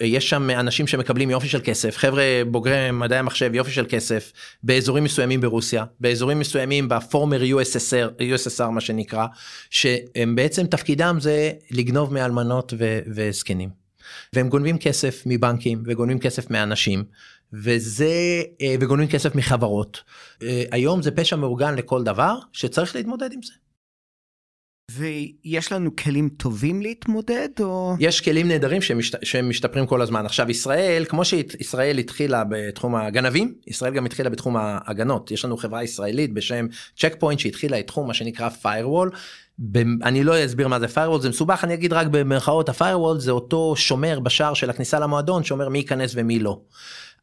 יש שם אנשים שמקבלים יופי של כסף, חבר'ה בוגרי מדעי המחשב יופי של כסף, באזורים מסוימים ברוסיה, באזורים מסוימים בפורמר USSR מה שנקרא, שהם בעצם תפקידם זה לגנוב מאלמנות וזקנים, והם גונבים כסף מבנקים, וגונבים כסף מאנשים, וגונבים כסף מחברות. היום זה פשע מאורגן לכל דבר, שצריך להתמודד עם זה. ויש לנו כלים טובים להתמודד, או... יש כלים נהדרים שהם משתפרים כל הזמן. עכשיו, ישראל, כמו שישראל התחילה בתחום הגנבים, ישראל גם התחילה בתחום ההגנות. יש לנו חברה ישראלית בשם Checkpoint, שהתחילה את תחום מה שנקרא Firewall. אני לא אסביר מה זה Firewall, זה מסובך, אני אגיד רק במרכאות, ה-Firewall זה אותו שומר בשער של הכניסה למועדון, שומר מי ייכנס ומי לא.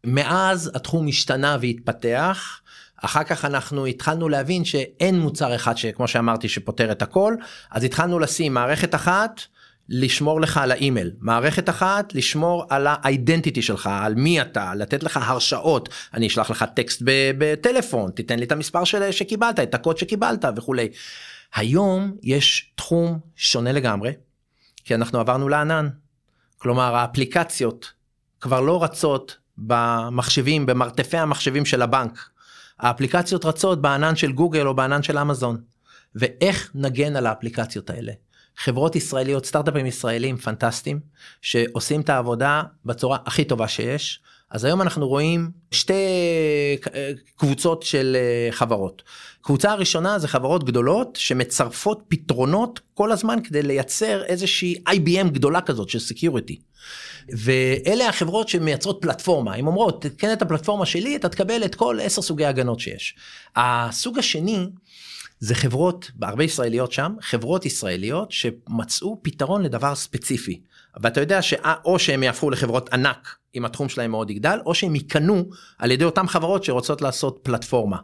מאז התחום השתנה והתפתח, אחר כך אנחנו התחלנו להבין שאין מוצר אחד שכמו שאמרתי שפותר את הכל, אז התחלנו לשים מערכת אחת לשמור לך על האימייל, מערכת אחת לשמור על האידנטיטי שלך, על מי אתה, לתת לך הרשאות, אני אשלח לך טקסט בטלפון, תיתן לי את המספר שקיבלת, את הקוד שקיבלת וכו'. היום יש תחום שונה לגמרי, כי אנחנו עברנו לענן, כלומר האפליקציות כבר לא רצות במחשבים, במרתפי המחשבים של הבנק, האפליקציות רצות בענן של גוגל או בענן של אמזון, ואיך נגן על האפליקציות האלה? חברות ישראליות, סטארט-אפים ישראלים פנטסטיים, שעושים את העבודה בצורה הכי טובה שיש, אז היום אנחנו רואים שתי קבוצות של חברות. קבוצה הראשונה זה חברות גדולות, שמצרפות פתרונות כל הזמן, כדי לייצר איזושהי IBM גדולה כזאת של סקיוריטי. ואלה החברות שמייצרות פלטפורמה, הן אומרות, תתקן את הפלטפורמה שלי, אתה תקבל את כל 10 סוגי הגנות שיש. הסוג השני, זה חברות, בהרבה ישראליות שם, חברות ישראליות שמצאו פתרון לדבר ספציפי. ואתה יודע שאו שהם יהפכו לחברות ענק, אם התחום שלהם מאוד יגדל, או שהם יקנו על ידי אותם חברות שרוצות לעשות פלטפורמה.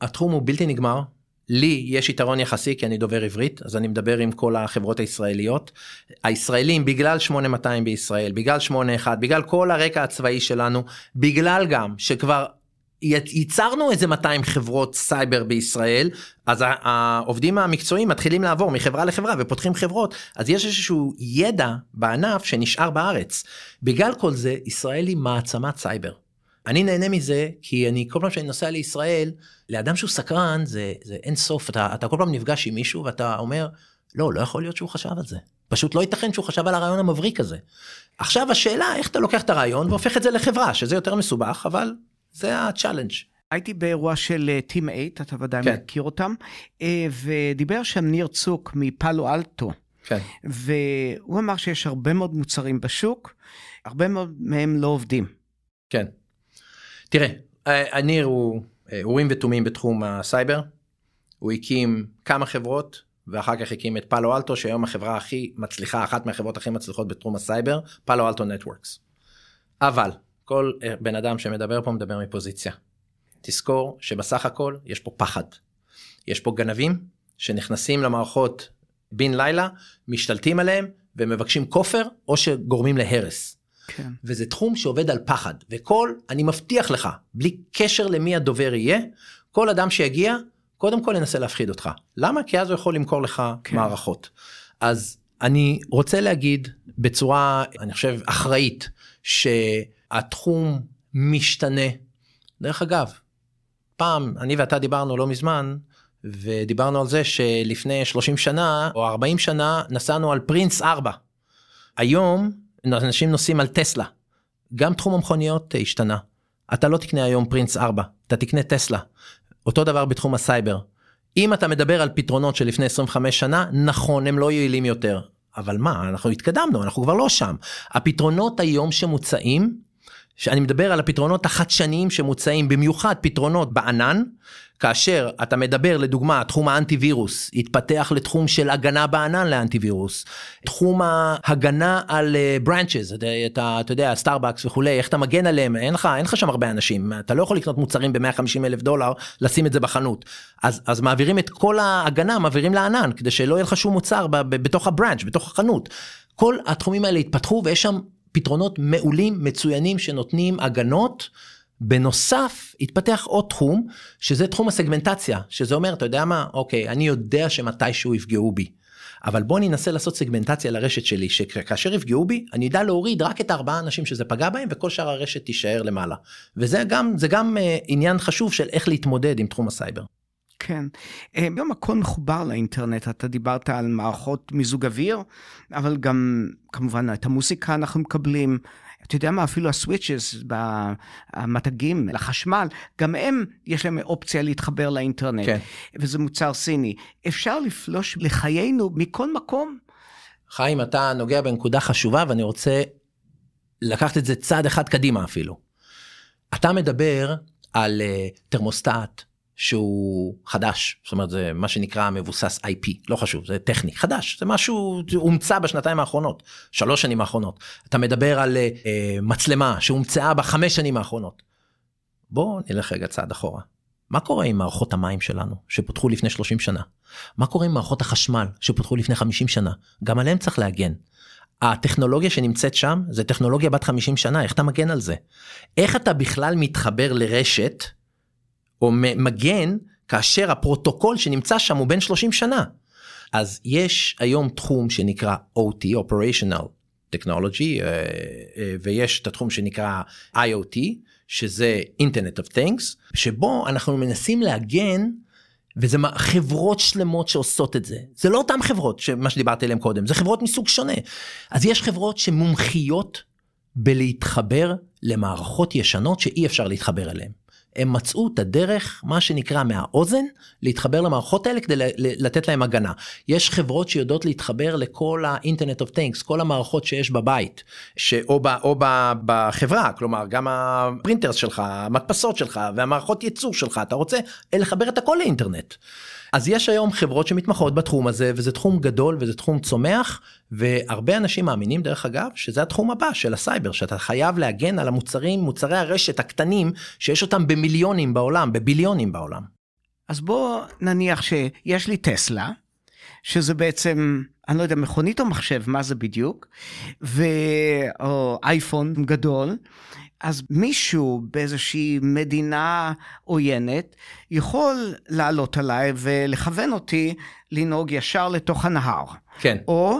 התחום הוא בלתי נגמר, לי יש יתרון יחסי כי אני דובר עברית, אז אני מדבר עם כל החברות הישראליות. הישראלים בגלל 8200 בישראל, בגלל 81, בגלל כל הרקע הצבאי שלנו, בגלל גם שכבר ייצרנו איזה 200 חברות סייבר בישראל, אז העובדים המקצועיים מתחילים לעבור מחברה לחברה ופותחים חברות, אז יש איזשהו ידע בענף שנשאר בארץ. בגלל כל זה, ישראל היא מעצמת סייבר. אני נהנה מזה, כי אני כל פעם שאני נוסע לישראל, לאדם שהוא סקרן, זה אין סוף, אתה כל פעם נפגש עם מישהו ואתה אומר, לא יכול להיות שהוא חשב על זה. פשוט לא ייתכן שהוא חשב על הרעיון המבריק הזה. עכשיו השאלה, איך אתה לוקח את הרעיון והופך את זה לחברה, שזה יותר מסובך, אבל זה הצ'אלנג'. הייתי באירוע של Team 8, אתה ודאי מכיר אותם, ודיבר שם ניר צוק מפאלו אלטו, והוא אמר שיש הרבה מאוד מוצרים בשוק, הרבה מאוד מהם לא עובדים. כן. תראה, ניר הוא אורים ותומים בתחום הסייבר, הוא הקים כמה חברות, ואחר כך הקים את פאלו אלטו, שהיום החברה הכי מצליחה, אחת מהחברות הכי מצליחות בתחום הסייבר, פאלו אלטו נטוורקס. אבל, כל בן אדם שמדבר פה מדבר מפוזיציה. תזכור שבסך הכל יש פה פחד. יש פה גנבים שנכנסים למערכות בין לילה, משתלטים עליהם ומבקשים כופר או שגורמים להרס. כן. וזה תחום שעובד על פחד. וכל, אני מבטיח לך, בלי קשר למי הדובר יהיה, כל אדם שיגיע, קודם כל ינסה להפחיד אותך. למה? כי אז הוא יכול למכור לך מערכות. אז אני רוצה להגיד בצורה, אני חושב, אחראית, שהתחום משתנה. דרך אגב, פעם אני ואתה דיברנו לא מזמן, ודיברנו על זה שלפני 30 שנה או 40 שנה נסענו על פרינס 4. היום אנשים נוסעים על טסלה. גם תחום המכוניות השתנה. אתה לא תקנה היום פרינס 4, אתה תקנה טסלה. אותו דבר בתחום הסייבר. אם אתה מדבר על פתרונות שלפני 25 שנה, נכון, הם לא יעילים יותר. אבל מה, אנחנו התקדמנו, אנחנו כבר לא שם. הפתרונות היום שמוצאים, שאני מדבר על הפתרונות החדשניים שמוצאים, במיוחד פתרונות בענן, כאשר אתה מדבר לדוגמה, תחום האנטיווירוס, התפתח לתחום של הגנה בענן לאנטיווירוס, תחום ההגנה על branches, אתה יודע, סטארבקס וכו', איך אתה מגן עליהם, אין לך שם הרבה אנשים, אתה לא יכול לקנות מוצרים ב$150,000, לשים את זה בחנות, אז מעבירים את כל ההגנה, מעבירים לענן, כדי שלא יהיה לך שום מוצר בתוך הברנץ', בתוך החנות, כל התחומים האלה התפתחו, ויש שם פתרונות מעולים, מצוינים, שנותנים הגנות, בנוסף התפתח עוד תחום, שזה תחום הסגמנטציה, שזה אומר, אתה יודע מה? אוקיי, אני יודע שמתישהו יפגעו בי, אבל בוא ננסה לעשות סגמנטציה לרשת שלי, שכאשר יפגעו בי, אני יודע להוריד רק את 4 אנשים שזה פגע בהם, וכל שאר הרשת תישאר למעלה. וזה גם עניין חשוב של איך להתמודד עם תחום הסייבר. כן. ביום הכל מחובר לאינטרנט, אתה דיברת על מערכות מזוג אוויר, אבל גם כמובן את המוסיקה אנחנו מקבלים, אתה יודע מה, אפילו הסוויצ'ס, המתגים לחשמל, גם הם יש להם אופציה להתחבר לאינטרנט. כן. וזה מוצר סיני. אפשר לפלוש לחיינו מכל מקום. חיים, אתה נוגע בנקודה חשובה, ואני רוצה לקחת את זה צעד אחד קדימה אפילו. אתה מדבר על תרמוסטט שהוא חדש, זאת אומרת זה מה שנקרא מבוסס IP, לא חשוב, זה טכני, חדש, זה משהו הומצא בשנתיים האחרונות, 3 שנים האחרונות. אתה מדבר על מצלמה שהומצאה ב5 שנים האחרונות. בוא נלך רגע צעד אחורה. מה קורה עם מערכות המים שלנו שפותחו לפני 30 שנה? מה קורה עם מערכות החשמל שפותחו לפני 50 שנה? גם עליהם צריך להגן. הטכנולוגיה שנמצאת שם, זה טכנולוגיה בת 50 שנה, איך אתה מגן על זה? איך אתה בכלל מתחבר לרשת, או מגן, כאשר הפרוטוקול שנמצא שם הוא בין 30 שנה? אז יש היום תחום שנקרא OT, Operational Technology, ויש את התחום שנקרא IoT, שזה Internet of Things, שבו אנחנו מנסים להגן, וזה חברות שלמות שעושות את זה. זה לא אותן חברות, מה שדיברתי עליהן קודם, זה חברות מסוג שונה. אז יש חברות שמומחיות בלהתחבר למערכות ישנות שאי אפשר להתחבר אליהן. הם מצאו את הדרך, מה שנקרא מהאוזן, להתחבר למערכות האלה כדי לתת להם הגנה. יש חברות שיודעות להתחבר לכל ה-Internet of Things, כל המערכות שיש בבית, בחברה, כלומר, גם הפרינטרס שלך, המדפסות שלך, והמערכות ייצור שלך, אתה רוצה לחבר את הכל לאינטרנט. אז יש היום חברות שמתמחות בתחום הזה, וזה תחום גדול, וזה תחום צומח, והרבה אנשים מאמינים דרך אגב, שזה התחום הבא של הסייבר, שאתה חייב להגן על המוצרים, מוצרי הרשת הקטנים, שיש אותם במיליונים בעולם, בביליונים בעולם. אז בוא נניח שיש לי טסלה, שזה בעצם, אני לא יודע, מכונית או מחשב, מה זה בדיוק, או אייפון גדול, אז מישהו באיזושהי מדינה עוינת יכול לעלות עליי ולכוון אותי לנהוג ישר לתוך הנהר. כן. או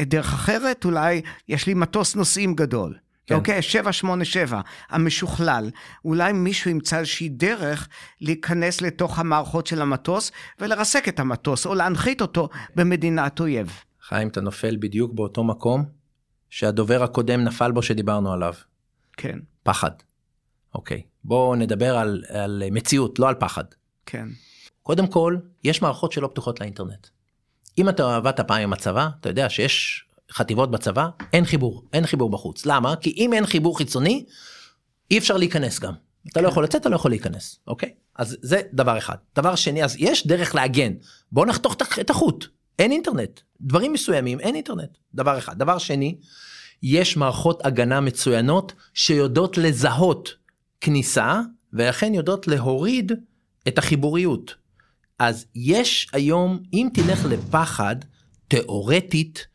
דרך אחרת, אולי יש לי מטוס נוסעים גדול. כן. אוקיי, 787, המשוכלל. אולי מישהו ימצא איזושהי דרך להיכנס לתוך המערכות של המטוס ולרסק את המטוס או להנחית אותו במדינת אויב. חיים, אתה נופל בדיוק באותו מקום שהדובר הקודם נפל בו שדיברנו עליו. כן. פחד. אוקיי. בואו נדבר על מציאות, לא על פחד. כן. קודם כל, יש מערכות שלא פתוחות לאינטרנט. אם אתה עבדת פעם עם הצבא, אתה יודע שיש חטיבות בצבא, אין חיבור, אין חיבור בחוץ. למה? כי אם אין חיבור חיצוני, אי אפשר להיכנס גם. אתה כן. לא יכול לצאת, אתה לא יכול להיכנס. אוקיי? אז זה דבר אחד. דבר שני, אז יש דרך להגן. בואו נחתוך את החוט. אין אינטרנט. דברים מסוימים, אין אינטרנט. דבר אחד. דבר שני, יש מערכות הגנה מצוינות שיודעות לזהות כניסה, ולכן יודעות להוריד את החיבוריות. אז יש היום, אם תלך לפחד, תיאורטית,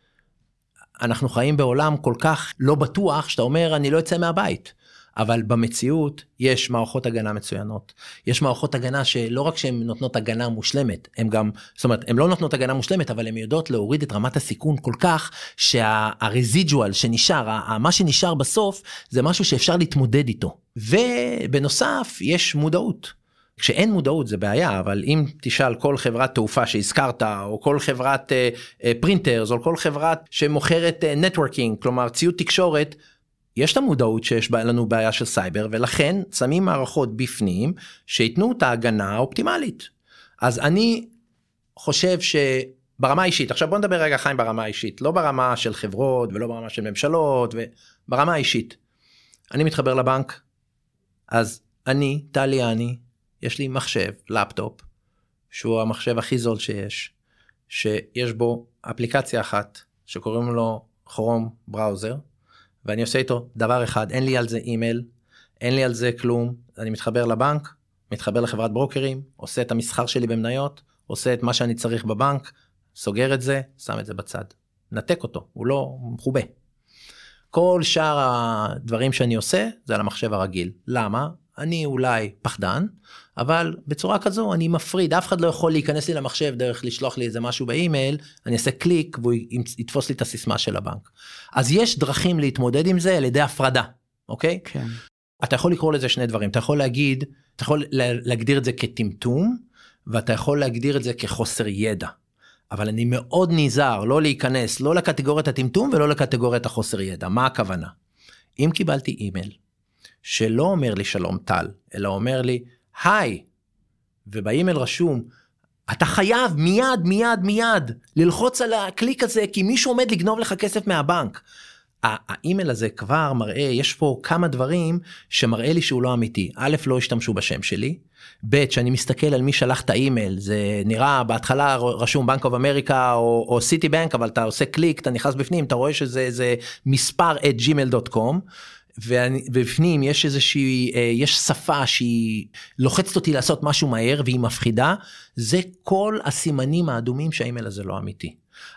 אנחנו חיים בעולם כל כך לא בטוח, שאתה אומר, אני לא אצא מהבית. אבל במציאות יש מערכות הגנה מצוינות. יש מערכות הגנה שלא רק שהן נותנות הגנה מושלמת, הן גם, זאת אומרת, הן לא נותנות הגנה מושלמת, אבל הן יודעות להוריד את רמת הסיכון כל כך, שהרזיג'ואל שנשאר, מה שנשאר בסוף, זה משהו שאפשר להתמודד איתו. ובנוסף, יש מודעות. כשאין מודעות זה בעיה, אבל אם תשאל כל חברת תעופה שהזכרת, או כל חברת פרינטרס, או כל חברת שמוכרת נטוורקינג, כלומר ציוד תקשורת, יש את המודעות שיש לנו בעיה של סייבר, ולכן שמים מערכות בפנים שיתנו את ההגנה האופטימלית. אז אני חושב שברמה האישית, עכשיו בוא נדבר רגע חיים ברמה האישית, לא ברמה של חברות ולא ברמה של ממשלות, ברמה האישית. אני מתחבר לבנק, אז אני, טל ליאני, יש לי מחשב, לפטופ, שהוא המחשב הכי זול שיש, שיש בו אפליקציה אחת שקוראים לו כרום בראוזר, ואני עושה איתו דבר אחד, אין לי על זה אימייל, אין לי על זה כלום, אני מתחבר לבנק, מתחבר לחברת ברוקרים, עושה את המסחר שלי במניות, עושה את מה שאני צריך בבנק, סוגר את זה, שם את זה בצד. נתק אותו, הוא לא מחובה. כל שאר הדברים שאני עושה, זה על המחשב הרגיל. למה? אני אולי פחדן, אבל בצורה כזו אני מפריד, אף אחד לא יכול להיכנס לי למחשב דרך לשלוח לי איזה משהו באימייל, אני אעשה קליק והוא יתפוס לי את הסיסמה של הבנק. אז יש דרכים להתמודד עם זה על ידי הפרדה, אוקיי? כן. אתה יכול לקרוא לזה שני דברים, אתה יכול להגיד, אתה יכול להגדיר את זה כטמטום, ואתה יכול להגדיר את זה כחוסר ידע. אבל אני מאוד נזהר לא להיכנס, לא לקטגוריית הטמטום ולא לקטגוריית החוסר ידע. מה הכוונה? אם קיבלתי אימייל, שלא אומר לי שלום טל, אלא אומר לי, היי, ובאימייל רשום, אתה חייב מיד, ללחוץ על הקליק הזה, כי מישהו עומד לגנוב לך כסף מהבנק. האימייל הזה כבר מראה, יש פה כמה דברים שמראה לי שהוא לא אמיתי. א', לא השתמשו בשם שלי, ב', שאני מסתכל על מי שלח את האימייל, זה נראה בהתחלה רשום Bank of America או Citibank, אבל אתה עושה קליק, אתה נכנס בפנים, אתה רואה שזה מספר at gmail.com, ובפנים יש איזושהי, יש שפה שהיא לוחצת אותי לעשות משהו מהר, והיא מפחידה, זה כל הסימנים האדומים שהאימייל הזה לא אמיתי.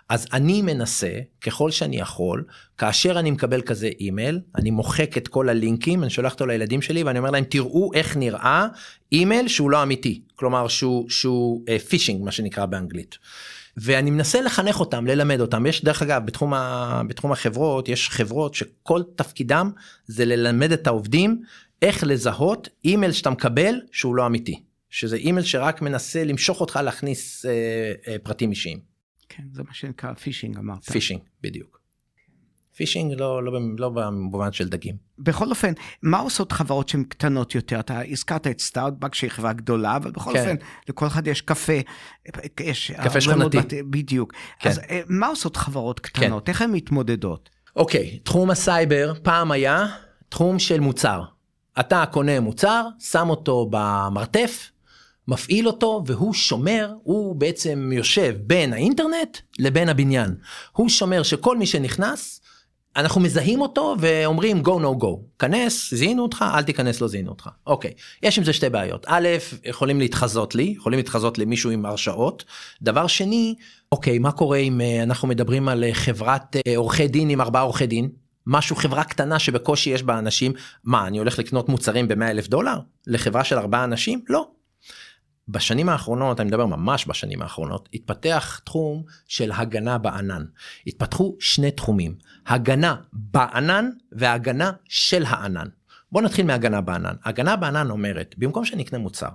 אז אני מנסה, ככל שאני יכול, כאשר אני מקבל כזה אימייל, אני מוחק את כל הלינקים, אני שולח אותו לילדים שלי, ואני אומר להם, תראו איך נראה אימייל שהוא לא אמיתי, כלומר שהוא פישינג, מה שנקרא באנגלית. ואני מנסה לחנך אותם, ללמד אותם. יש, דרך אגב, בתחום החברות, יש חברות שכל תפקידם זה ללמד את העובדים, איך לזהות אימייל שאתה מקבל שהוא לא אמיתי. שזה אימייל שרק מנסה למשוך אותך להכניס פרטים אישיים. כן, זה מה שנקרא פישינג, אמרת. פישינג, בדיוק. פישינג לא במובן של דגים. בכל אופן, מה עושות חברות שהן קטנות יותר? אתה הזכרת את סטארטבק שהיא חברה גדולה, אבל בכל אופן, לכל אחד יש קפה. קפה שכונתי. בדיוק. אז מה עושות חברות קטנות? איך הן מתמודדות? אוקיי, תחום הסייבר פעם היה תחום של מוצר. אתה קונה מוצר, שם אותו במרתף, מפעיל אותו, והוא שומר, הוא בעצם יושב בין האינטרנט לבין הבניין. הוא שומר שכל מי שנכנס, אנחנו מזהים אותו ואומרים go no go. כנס, זיהינו אותך, אל תיכנס, לא זיהינו אותך. אוקיי, יש עם זה שתי בעיות. א', יכולים להתחזות לי מישהו עם הרשאות. דבר שני, אוקיי, מה קורה אם אנחנו מדברים על חברת עורכי דין עם 4 עורכי דין? משהו, חברה קטנה שבקושי יש בה אנשים. מה, אני הולך לקנות מוצרים ב$100,000 לחברה של 4 אנשים? לא. בשנים האחרונות, אני מדבר ממש בשנים האחרונות, התפתח תחום של הגנה בענן. התפתחו שני תחומים, הגנה בענן והגנה של הענן. בואו נתחיל מהגנה בענן. הגנה בענן אומרת, במקום שאני אקנה מוצר,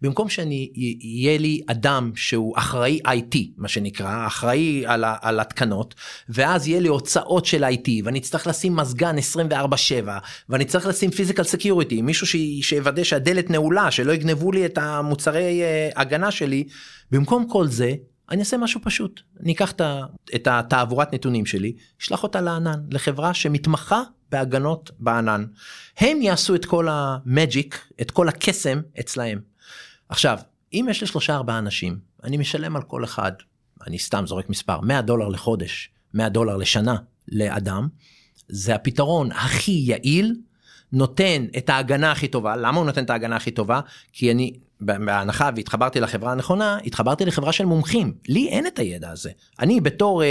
במקום שיהיה לי אדם שהוא אחראי IT, מה שנקרא, אחראי על התקנות, ואז יהיה לי הוצאות של IT, ואני צריך לשים מזגן 24/7, ואני צריך לשים פיזיקל סקיוריטי, מישהו שיוודא שהדלת נעולה, שלא יגנבו לי את המוצרי הגנה שלי, במקום כל זה, אני אעשה משהו פשוט, אני אקח את התעבורת נתונים שלי, אשלח אותה לענן, לחברה שמתמחה בהגנות בענן. הם יעשו את כל המג'יק, את כל הקסם אצלהם. עכשיו, אם יש לי 3-4 אנשים, אני משלם על כל אחד, אני סתם זורק מספר, $100 לחודש, $100 לשנה לאדם, זה הפתרון הכי יעיל, נותן את ההגנה הכי טובה. למה הוא נותן את ההגנה הכי טובה? כי אני, בהנחה, והתחברתי לחברה הנכונה, התחברתי לחברה של מומחים. לי אין את הידע הזה. אני בתור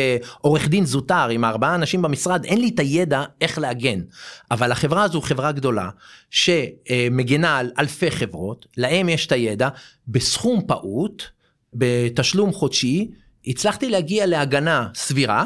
עורך דין זוטר, עם 4 אנשים במשרד, אין לי את הידע איך להגן. אבל החברה הזו חברה גדולה, שמגנה על אלפי חברות, להם יש את הידע, בסכום פעוט, בתשלום חודשי, הצלחתי להגיע להגנה סבירה,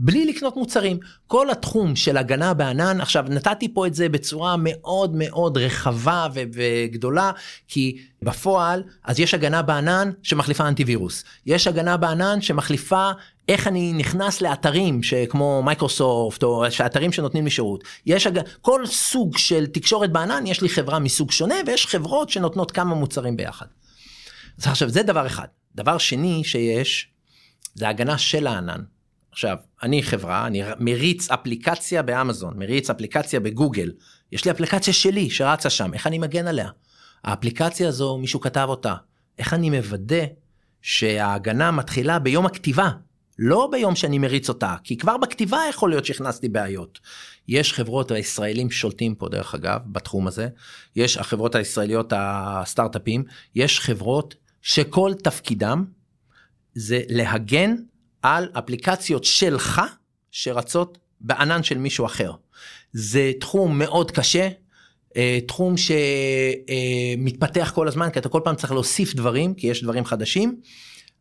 בלי לקנות מוצרים. כל התחום של הגנה בענן, עכשיו נתתי פה את זה בצורה מאוד מאוד רחבה וגדולה, כי בפועל, אז יש הגנה בענן שמחליפה אנטיווירוס. יש הגנה בענן שמחליפה איך אני נכנס לאתרים שכמו מייקרוסופט, או אתרים שנותנים לי שירות. יש כל סוג של תקשורת בענן, יש לי חברה מסוג שונה, ויש חברות שנותנות כמה מוצרים ביחד. אז עכשיו זה דבר אחד. דבר שני שיש, זה הגנה של הענן. עכשיו, אני חברה, אני מריץ אפליקציה באמזון, מריץ אפליקציה בגוגל, יש לי אפליקציה שלי שרצה שם, איך אני מגן עליה? האפליקציה הזו, מישהו כתב אותה, איך אני מוודא שההגנה מתחילה ביום הכתיבה, לא ביום שאני מריץ אותה, כי כבר בכתיבה יכול להיות שהכנסתי בעיות. יש חברות הישראלים שולטים פה דרך אגב, בתחום הזה, יש החברות הישראליות, הסטארט-אפים, יש חברות שכל תפקידם זה להגן, על אפליקציות שלך שרצות בענן של מישהו אחר. זה תחום מאוד קשה, תחום שמתפתח כל הזמן, כי אתה כל פעם צריך להוסיף דברים, כי יש דברים חדשים,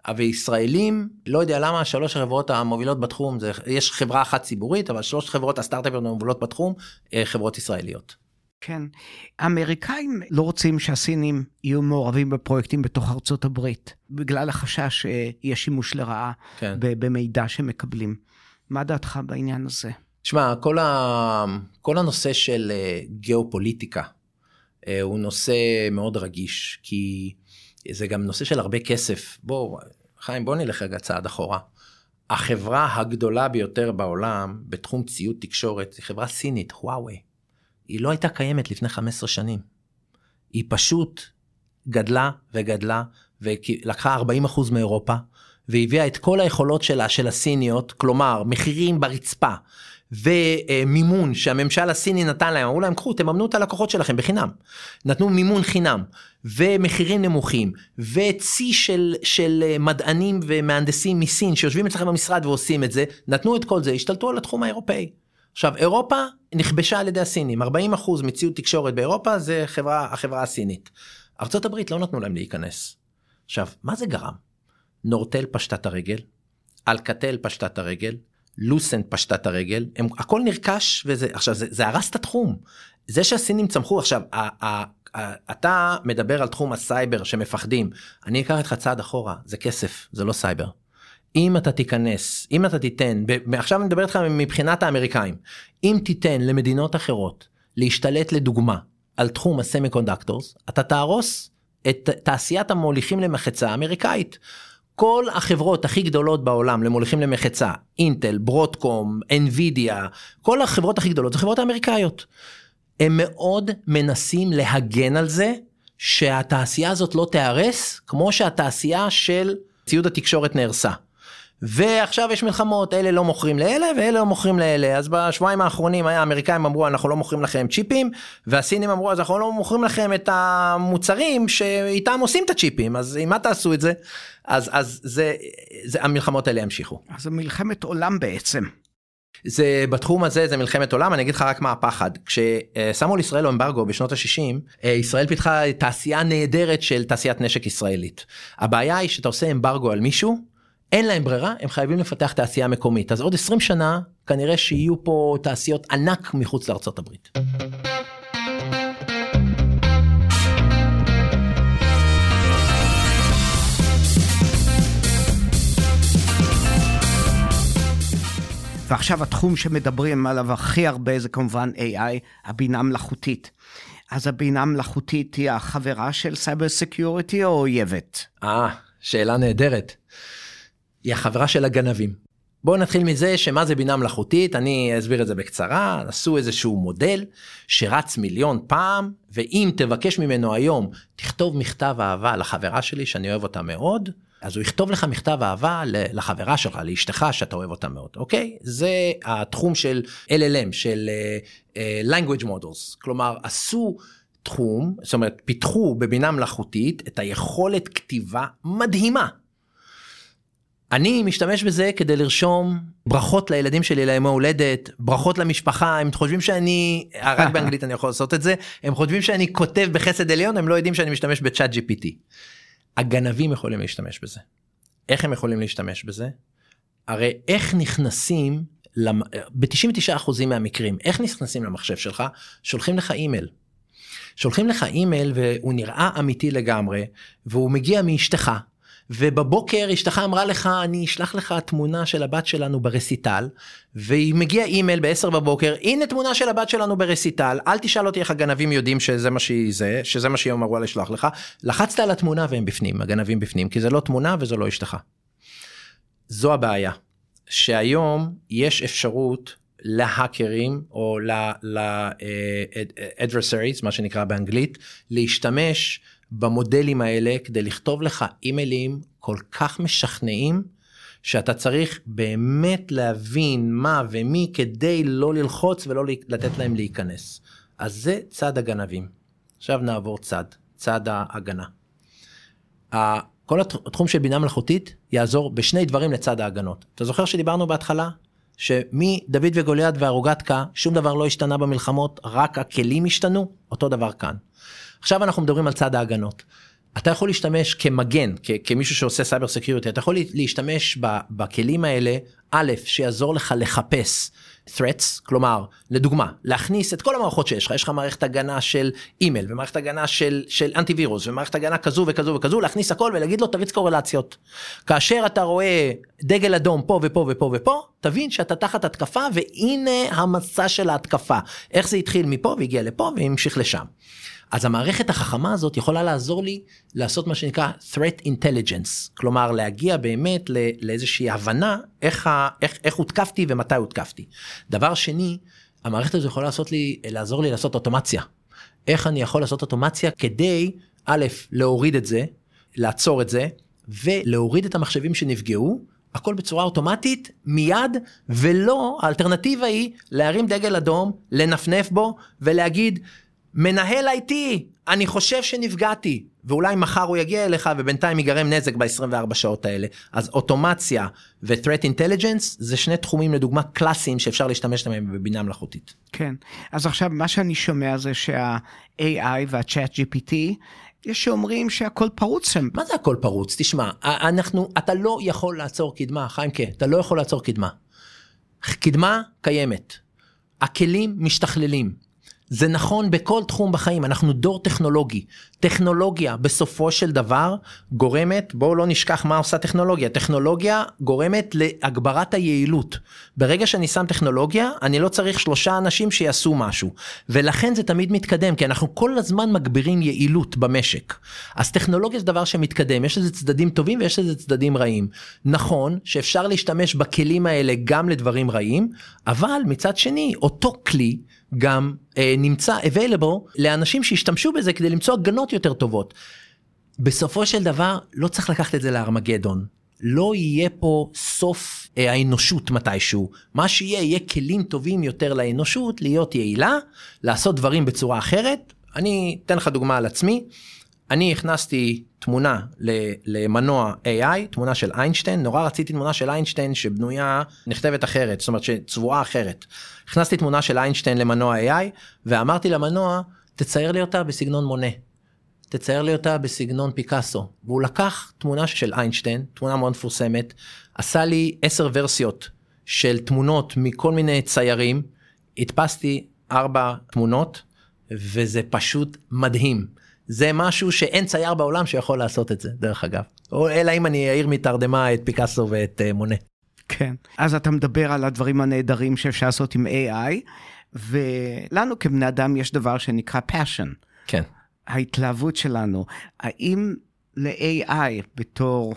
אבל ישראלים, לא יודע למה, 3 חברות המובילות בתחום, יש חברה אחת ציבורית, אבל 3 חברות הסטארט-אפיות המובילות בתחום, חברות ישראליות. כן, האמריקאים לא רוצים שהסינים יהיו מעורבים בפרויקטים בתוך ארצות הברית, בגלל החשש שיש שימוש לרעה במידע שמקבלים. מה דעתך בעניין הזה? תשמע, כל הנושא של גיאופוליטיקה הוא נושא מאוד רגיש, כי זה גם נושא של הרבה כסף. חיים, בוא נלך רגע צעד אחורה. החברה הגדולה ביותר בעולם בתחום ציוד תקשורת, היא חברה סינית, הוואוי. היא לא הייתה קיימת לפני 15 שנים. היא פשוט גדלה וגדלה, ולקחה 40% מאירופה, והביאה את כל היכולות שלה, של הסיניות, כלומר, מחירים ברצפה, ומימון שהממשל הסיני נתן להם, אמרו להם, קחו, תממנו את הלקוחות שלכם בחינם, נתנו מימון חינם, ומחירים נמוכים, וצי של מדענים ומהנדסים מסין, שיושבים אצלכם במשרד ועושים את זה, נתנו את כל זה, השתלטו על התחום האירופאי. עכשיו, אירופה נכבשה על ידי הסינים, 40% מציוד תקשורת באירופה, זה החברה הסינית. ארצות הברית לא נתנו להם להיכנס. עכשיו, מה זה גרם? נורטל פשטת הרגל, אלקטל פשטת הרגל, לוסנט פשטת הרגל, הכל נרכש, עכשיו זה הרס את התחום, זה שהסינים צמחו. עכשיו, אתה מדבר על תחום הסייבר שמפחדים, אני אקח אתך צעד אחורה, זה כסף, זה לא סייבר. אם אתה תיכנס, אם אתה תיתן, עכשיו אני מדבר איתך מבחינת האמריקאים, אם תיתן למדינות אחרות להשתלט לדוגמה על תחום הסמיקונדקטורס, אתה תהרוס את תעשיית המוליכים למחצה האמריקאית. כל החברות הכי גדולות בעולם למוליכים למחצה, אינטל, ברודקום, אנווידיה, כל החברות הכי גדולות, זה חברות האמריקאיות. הם מאוד מנסים להגן על זה, שהתעשייה הזאת לא תיהרס, כמו שהתעשייה של ציוד התקשורת נהרסה. ועכשיו יש מלחמות, אלה לא מוכרים לאלה, ואלה לא מוכרים לאלה. אז בשבועיים האחרונים האמריקאים אמרו, אנחנו לא מוכרים לכם צ'יפים, והסינים אמרו, אז אנחנו לא מוכרים לכם את המוצרים שאיתם עושים את הצ'יפים, אז אם מה תעשו את זה? אז המלחמות האלה המשיכו. אז זה מלחמת עולם בעצם. זה בתחום הזה, זה מלחמת עולם. אני אגיד לך רק מה הפחד. כששמו לישראל אמברגו בשנות ה-60, ישראל פיתחה תעשייה נהדרת של תעשיית נשק ישראלית. הבעיה היא שאתה עושה אמברגו על מישהו, אין להם ברירה, הם חייבים לפתח תעשייה מקומית. אז עוד 20 שנה, כנראה שיהיו פה תעשיות ענק מחוץ לארצות הברית. ועכשיו התחום שמדברים עליו הכי הרבה זה כמובן AI, הבינה מלאכותית. אז הבינה מלאכותית היא החברה של סייבר סקיוריטי או אויבת? שאלה נהדרת. היא החברה של הגנבים. בואו נתחיל מזה שמה זה בינה מלאכותית, אני אסביר את זה בקצרה. עשו איזשהו מודל שרץ מיליון פעם, ואם תבקש ממנו היום, תכתוב מכתב אהבה לחברה שלי שאני אוהב אותה מאוד, אז הוא יכתוב לך מכתב אהבה לחברה שלך, לאשתך שאתה אוהב אותה מאוד, אוקיי? זה התחום של LLM, של language models, כלומר עשו תחום, זאת אומרת פיתחו בבינה מלאכותית את היכולת כתיבה מדהימה. אני משתמש בזה כדי לרשום ברכות לילדים שלי לימי הולדת, ברכות למשפחה. הם חושבים שאני, רק באנגלית אני יכול לעשות את זה, הם חושבים שאני כותב בחסד עליון, הם לא יודעים שאני משתמש בצ'אט GPT. הגנבים יכולים להשתמש בזה. איך הם יכולים להשתמש בזה? הרי איך נכנסים, ב-99% מהמקרים, איך נכנסים למחשב שלך? שולחים לך אימייל. שולחים לך אימייל והוא נראה אמיתי לגמרי, והוא מגיע מאשתך, ובבוקר אשתך אמרה לך, אני אשלח לך תמונה של הבת שלנו ברסיטל, והיא מגיעה אימייל ב-10 בבוקר, הנה תמונה של הבת שלנו ברסיטל, אל תשאל אותי איך הגנבים יודעים שזה מה שהיא אמרה לשלח לך, לחצת על התמונה והם בפנים, הגנבים בפנים, כי זה לא תמונה וזו לא אשתך. זו הבעיה, שהיום יש אפשרות להאקרים, או ל-adversaries, מה שנקרא באנגלית, להשתמש במודלים האלה, כדי לכתוב לך אימיילים כל כך משכנעים, שאתה צריך באמת להבין מה ומי, כדי לא ללחוץ ולא לתת להם להיכנס. אז זה צד הגנבים. עכשיו נעבור צד ההגנה. כל התחום של בינה מלאכותית, יעזור בשני דברים לצד ההגנות. אתה זוכר שדיברנו בהתחלה? שמדוד וגוליית והרוגתקה, שום דבר לא השתנה במלחמות, רק הכלים השתנו, אותו דבר כאן. עכשיו אנחנו מדברים על צד ההגנות. אתה יכול להשתמש כמגן, כמישהו שעושה סייבר סקיוריטי, אתה יכול להשתמש בכלים האלה, א', שיעזור לך לחפש threats, כלומר, לדוגמה, להכניס את כל המערכות שיש לך, יש לך מערכת הגנה של אימייל, ומערכת הגנה של אנטיווירוס, ומערכת הגנה כזו וכזו וכזו, להכניס הכל ולהגיד לו, תריץ קורלציות. כאשר אתה רואה דגל אדום פה ופה ופה ופה, תבין שאתה תחת התקפה, והנה המסע של ההתקפה. איך זה התחיל מפה, והגיע לפה, והמשיך לשם. אז המערכת החכמה הזאת יכולה לעזור לי לעשות מה שנקרא threat intelligence, כלומר להגיע באמת לאיזושהי הבנה איך הותקפתי ומתי הותקפתי. דבר שני, המערכת הזאת יכולה לעזור לי לעשות אוטומציה. איך אני יכול לעשות אוטומציה כדי, א', להוריד את זה, לעצור את זה, ולהוריד את המחשבים שנפגעו, הכל בצורה אוטומטית, מיד, ולא, האלטרנטיבה היא להרים דגל אדום, לנפנף בו, ולהגיד, מנהל איתי, אני חושב שנפגעתי, ואולי מחר הוא יגיע אליך, ובינתיים ייגרם נזק ב-24 שעות האלה. אז אוטומציה ו-threat intelligence, זה שני תחומים לדוגמה קלאסיים, שאפשר להשתמש בהם בבינה מלאכותית. כן, אז עכשיו מה שאני שומע זה שה-AI וה-Chat GPT, יש שאומרים שהכל פרוץ שם. מה זה הכל פרוץ? תשמע, אתה לא יכול לעצור קדמה, חיימקה, אתה לא יכול לעצור קדמה. קדמה קיימת. הכלים משתכללים. זה נכון בכל תחום בחיים, אנחנו דור טכנולוגי. טכנולוגיה בסופו של דבר גורמת, בואו לא נשכח מה עושה טכנולוגיה, טכנולוגיה גורמת להגברת היעילות. ברגע שאני שם טכנולוגיה, אני לא צריך 3 אנשים שיעשו משהו, ולכן זה תמיד מתקדם, כי אנחנו כל הזמן מגבירים יעילות במשק. אז טכנולוגיה זה דבר שמתקדם, יש לזה צדדים טובים ויש לזה צדדים רעים. נכון שאפשר להשתמש בכלים האלה גם לדברים רעים, אבל מצד שני, אותו כלי, גם נמצא available לאנשים שהשתמשו בזה כדי למצוא הגנות יותר טובות. בסופו של דבר לא צריך לקחת את זה לארמגדון. לא יהיה פה סוף האנושות מתישהו. מה שיהיה, יהיה כלים טובים יותר לאנושות, להיות יעילה, לעשות דברים בצורה אחרת. אני אתן לך דוגמה על עצמי. אני הכנסתי תמונה למנוע AI, תמונה של איינשטיין, נורא רציתי תמונה של איינשטיין שבנויה, נכתבת אחרת, זאת אומרת שצבועה אחרת. הכנסתי תמונה של איינשטיין למנוע AI, ואמרתי למנוע, תצייר לי אותה בסגנון מונה, תצייר לי אותה בסגנון פיקאסו, והוא לקח תמונה של איינשטיין, תמונה מאוד מפורסמת, עשה לי 10 ורסיות של תמונות מכל מיני ציירים, הדפסתי 4 תמונות, וזה פשוט מדהים. זה משהו שאין צייר בעולם שיכול לעשות את זה, דרך אגב. אלא אם אני אעיר מתרדמה את פיקאסו ואת מונה. כן. אז אתה מדבר על הדברים הנהדרים שאפשר לעשות עם AI, ולנו כבני אדם יש דבר שנקרא passion. כן. ההתלהבות שלנו. האם ל-AI בתור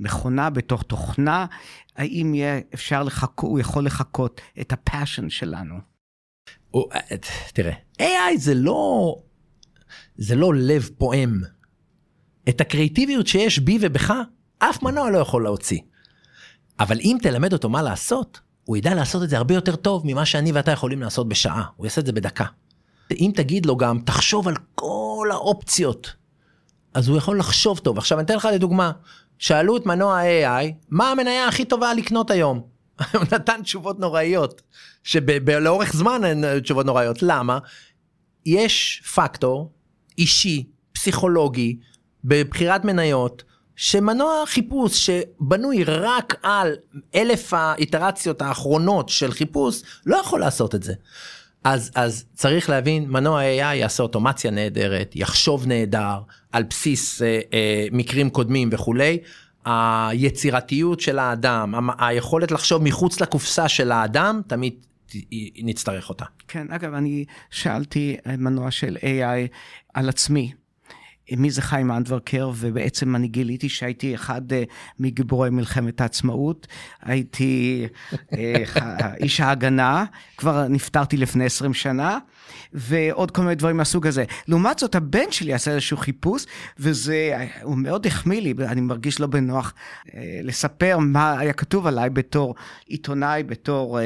מכונה, בתור תוכנה, האם אפשר לחכות, הוא יכול לחכות את הפאשן שלנו? תראה, AI זה לא לב פועם. את הקריאטיביות שיש בי ובך, אף מנוע לא יכול להוציא. אבל אם תלמד אותו מה לעשות, הוא ידע לעשות את זה הרבה יותר טוב ממה שאני ואתה יכולים לעשות בשעה. הוא יעשה את זה בדקה. אם תגיד לו גם, תחשוב על כל האופציות, אז הוא יכול לחשוב טוב. עכשיו אני אתן לך לדוגמה, שאלו את מנוע AI, מה המניה הכי טובה לקנות היום? הוא נתן תשובות נוראיות, שלאורך זמן הן תשובות נוראיות. למה? יש פקטור אישי, פסיכולוגי, בבחירת מניות, שמנוע חיפוש שבנוי רק על 1000 האיטרציות האחרונות של חיפוש, לא יכול לעשות את זה. אז צריך להבין, מנוע AI יעשה אוטומציה נהדרת, יחשוב נהדר, על בסיס מקרים קודמים וכו'. היצירתיות של האדם, היכולת לחשוב מחוץ לקופסה של האדם, תמיד נצטרך אותה. כן, אגב, אני שאלתי מנוע של AI על עצמי, מי זה חיים אנדברקר, ובעצם אני גיליתי שהייתי אחד מגיבורי מלחמת העצמאות, הייתי איש ההגנה, כבר נפטרתי לפני 20 שנה, ועוד כל מיני דברים מהסוג הזה. לעומת זאת, הבן שלי עשה איזשהו חיפוש, הוא מאוד החמיא לי, אני מרגיש לא בנוח לספר מה היה כתוב עליי בתור עיתונאי, בתור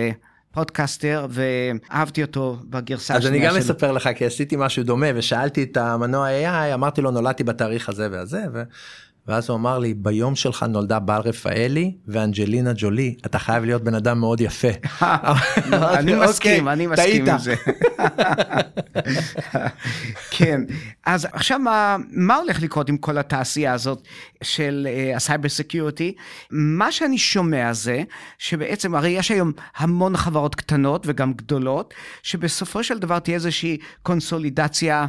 פודקאסטר, ואהבתי אותו בגרסה השנייה שלו. אז אני גם אספר לך, כי עשיתי משהו דומה, ושאלתי את המנוע AI, אמרתי לו, נולדתי בתאריך הזה והזה, ואז הוא אמר לי, ביום שלך נולדה בר רפאלי ואנג'לינה ג'ולי, אתה חייב להיות בן אדם מאוד יפה. אני מסכים, אני מסכים עם זה. כן, אז עכשיו מה הולך לקרות עם כל התעשייה הזאת של הסייבר סקיוריטי? מה שאני שומע זה, שבעצם הרי יש היום המון חברות קטנות וגם גדולות, שבסופו של דבר תהיה איזושהי קונסולידציה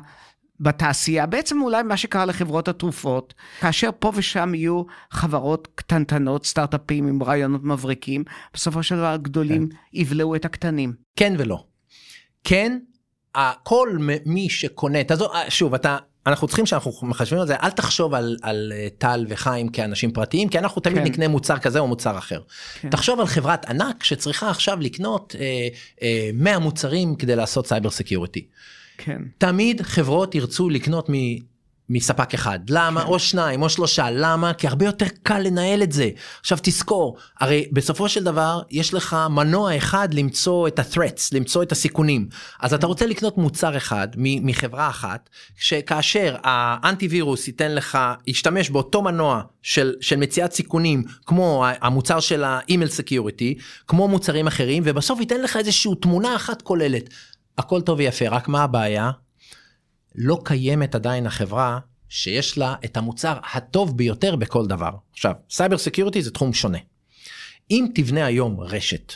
בתעשייה, בעצם אולי מה שקרה לחברות התרופות, כאשר פה ושם יהיו חברות קטנטנות, סטארט-אפים עם רעיונות מבריקים, בסופו של דבר הגדולים יבלעו את הקטנים. כן ולא. כן, כל מי שקונה, שוב, אנחנו צריכים שאנחנו מחשבים על זה, אל תחשוב על טל וחיים כאנשים פרטיים, כי אנחנו תמיד נקנה מוצר כזה או מוצר אחר. תחשוב על חברת ענק שצריכה עכשיו לקנות 100 מוצרים כדי לעשות סייבר סקיוריטי. כן. תמיד חברות ירצו לקנות מספק אחד, למה? כן. או שניים, או שלושה, למה? כי הרבה יותר קל לנהל את זה. עכשיו תזכור, הרי בסופו של דבר, יש לך מנוע אחד למצוא את ה-threats, למצוא את הסיכונים. אז אתה רוצה לקנות מוצר אחד, מחברה אחת, שכאשר האנטיווירוס ייתן לך, ישתמש באותו מנוע של מציאת סיכונים, כמו המוצר של ה-email security, כמו מוצרים אחרים, ובסוף ייתן לך איזושהי תמונה אחת כוללת. הכל טוב ויפה, רק מה הבעיה? לא קיימת עדיין החברה שיש לה את המוצר הטוב ביותר בכל דבר. עכשיו, סייבר סקיוריטי זה תחום שונה. אם תבנה היום רשת,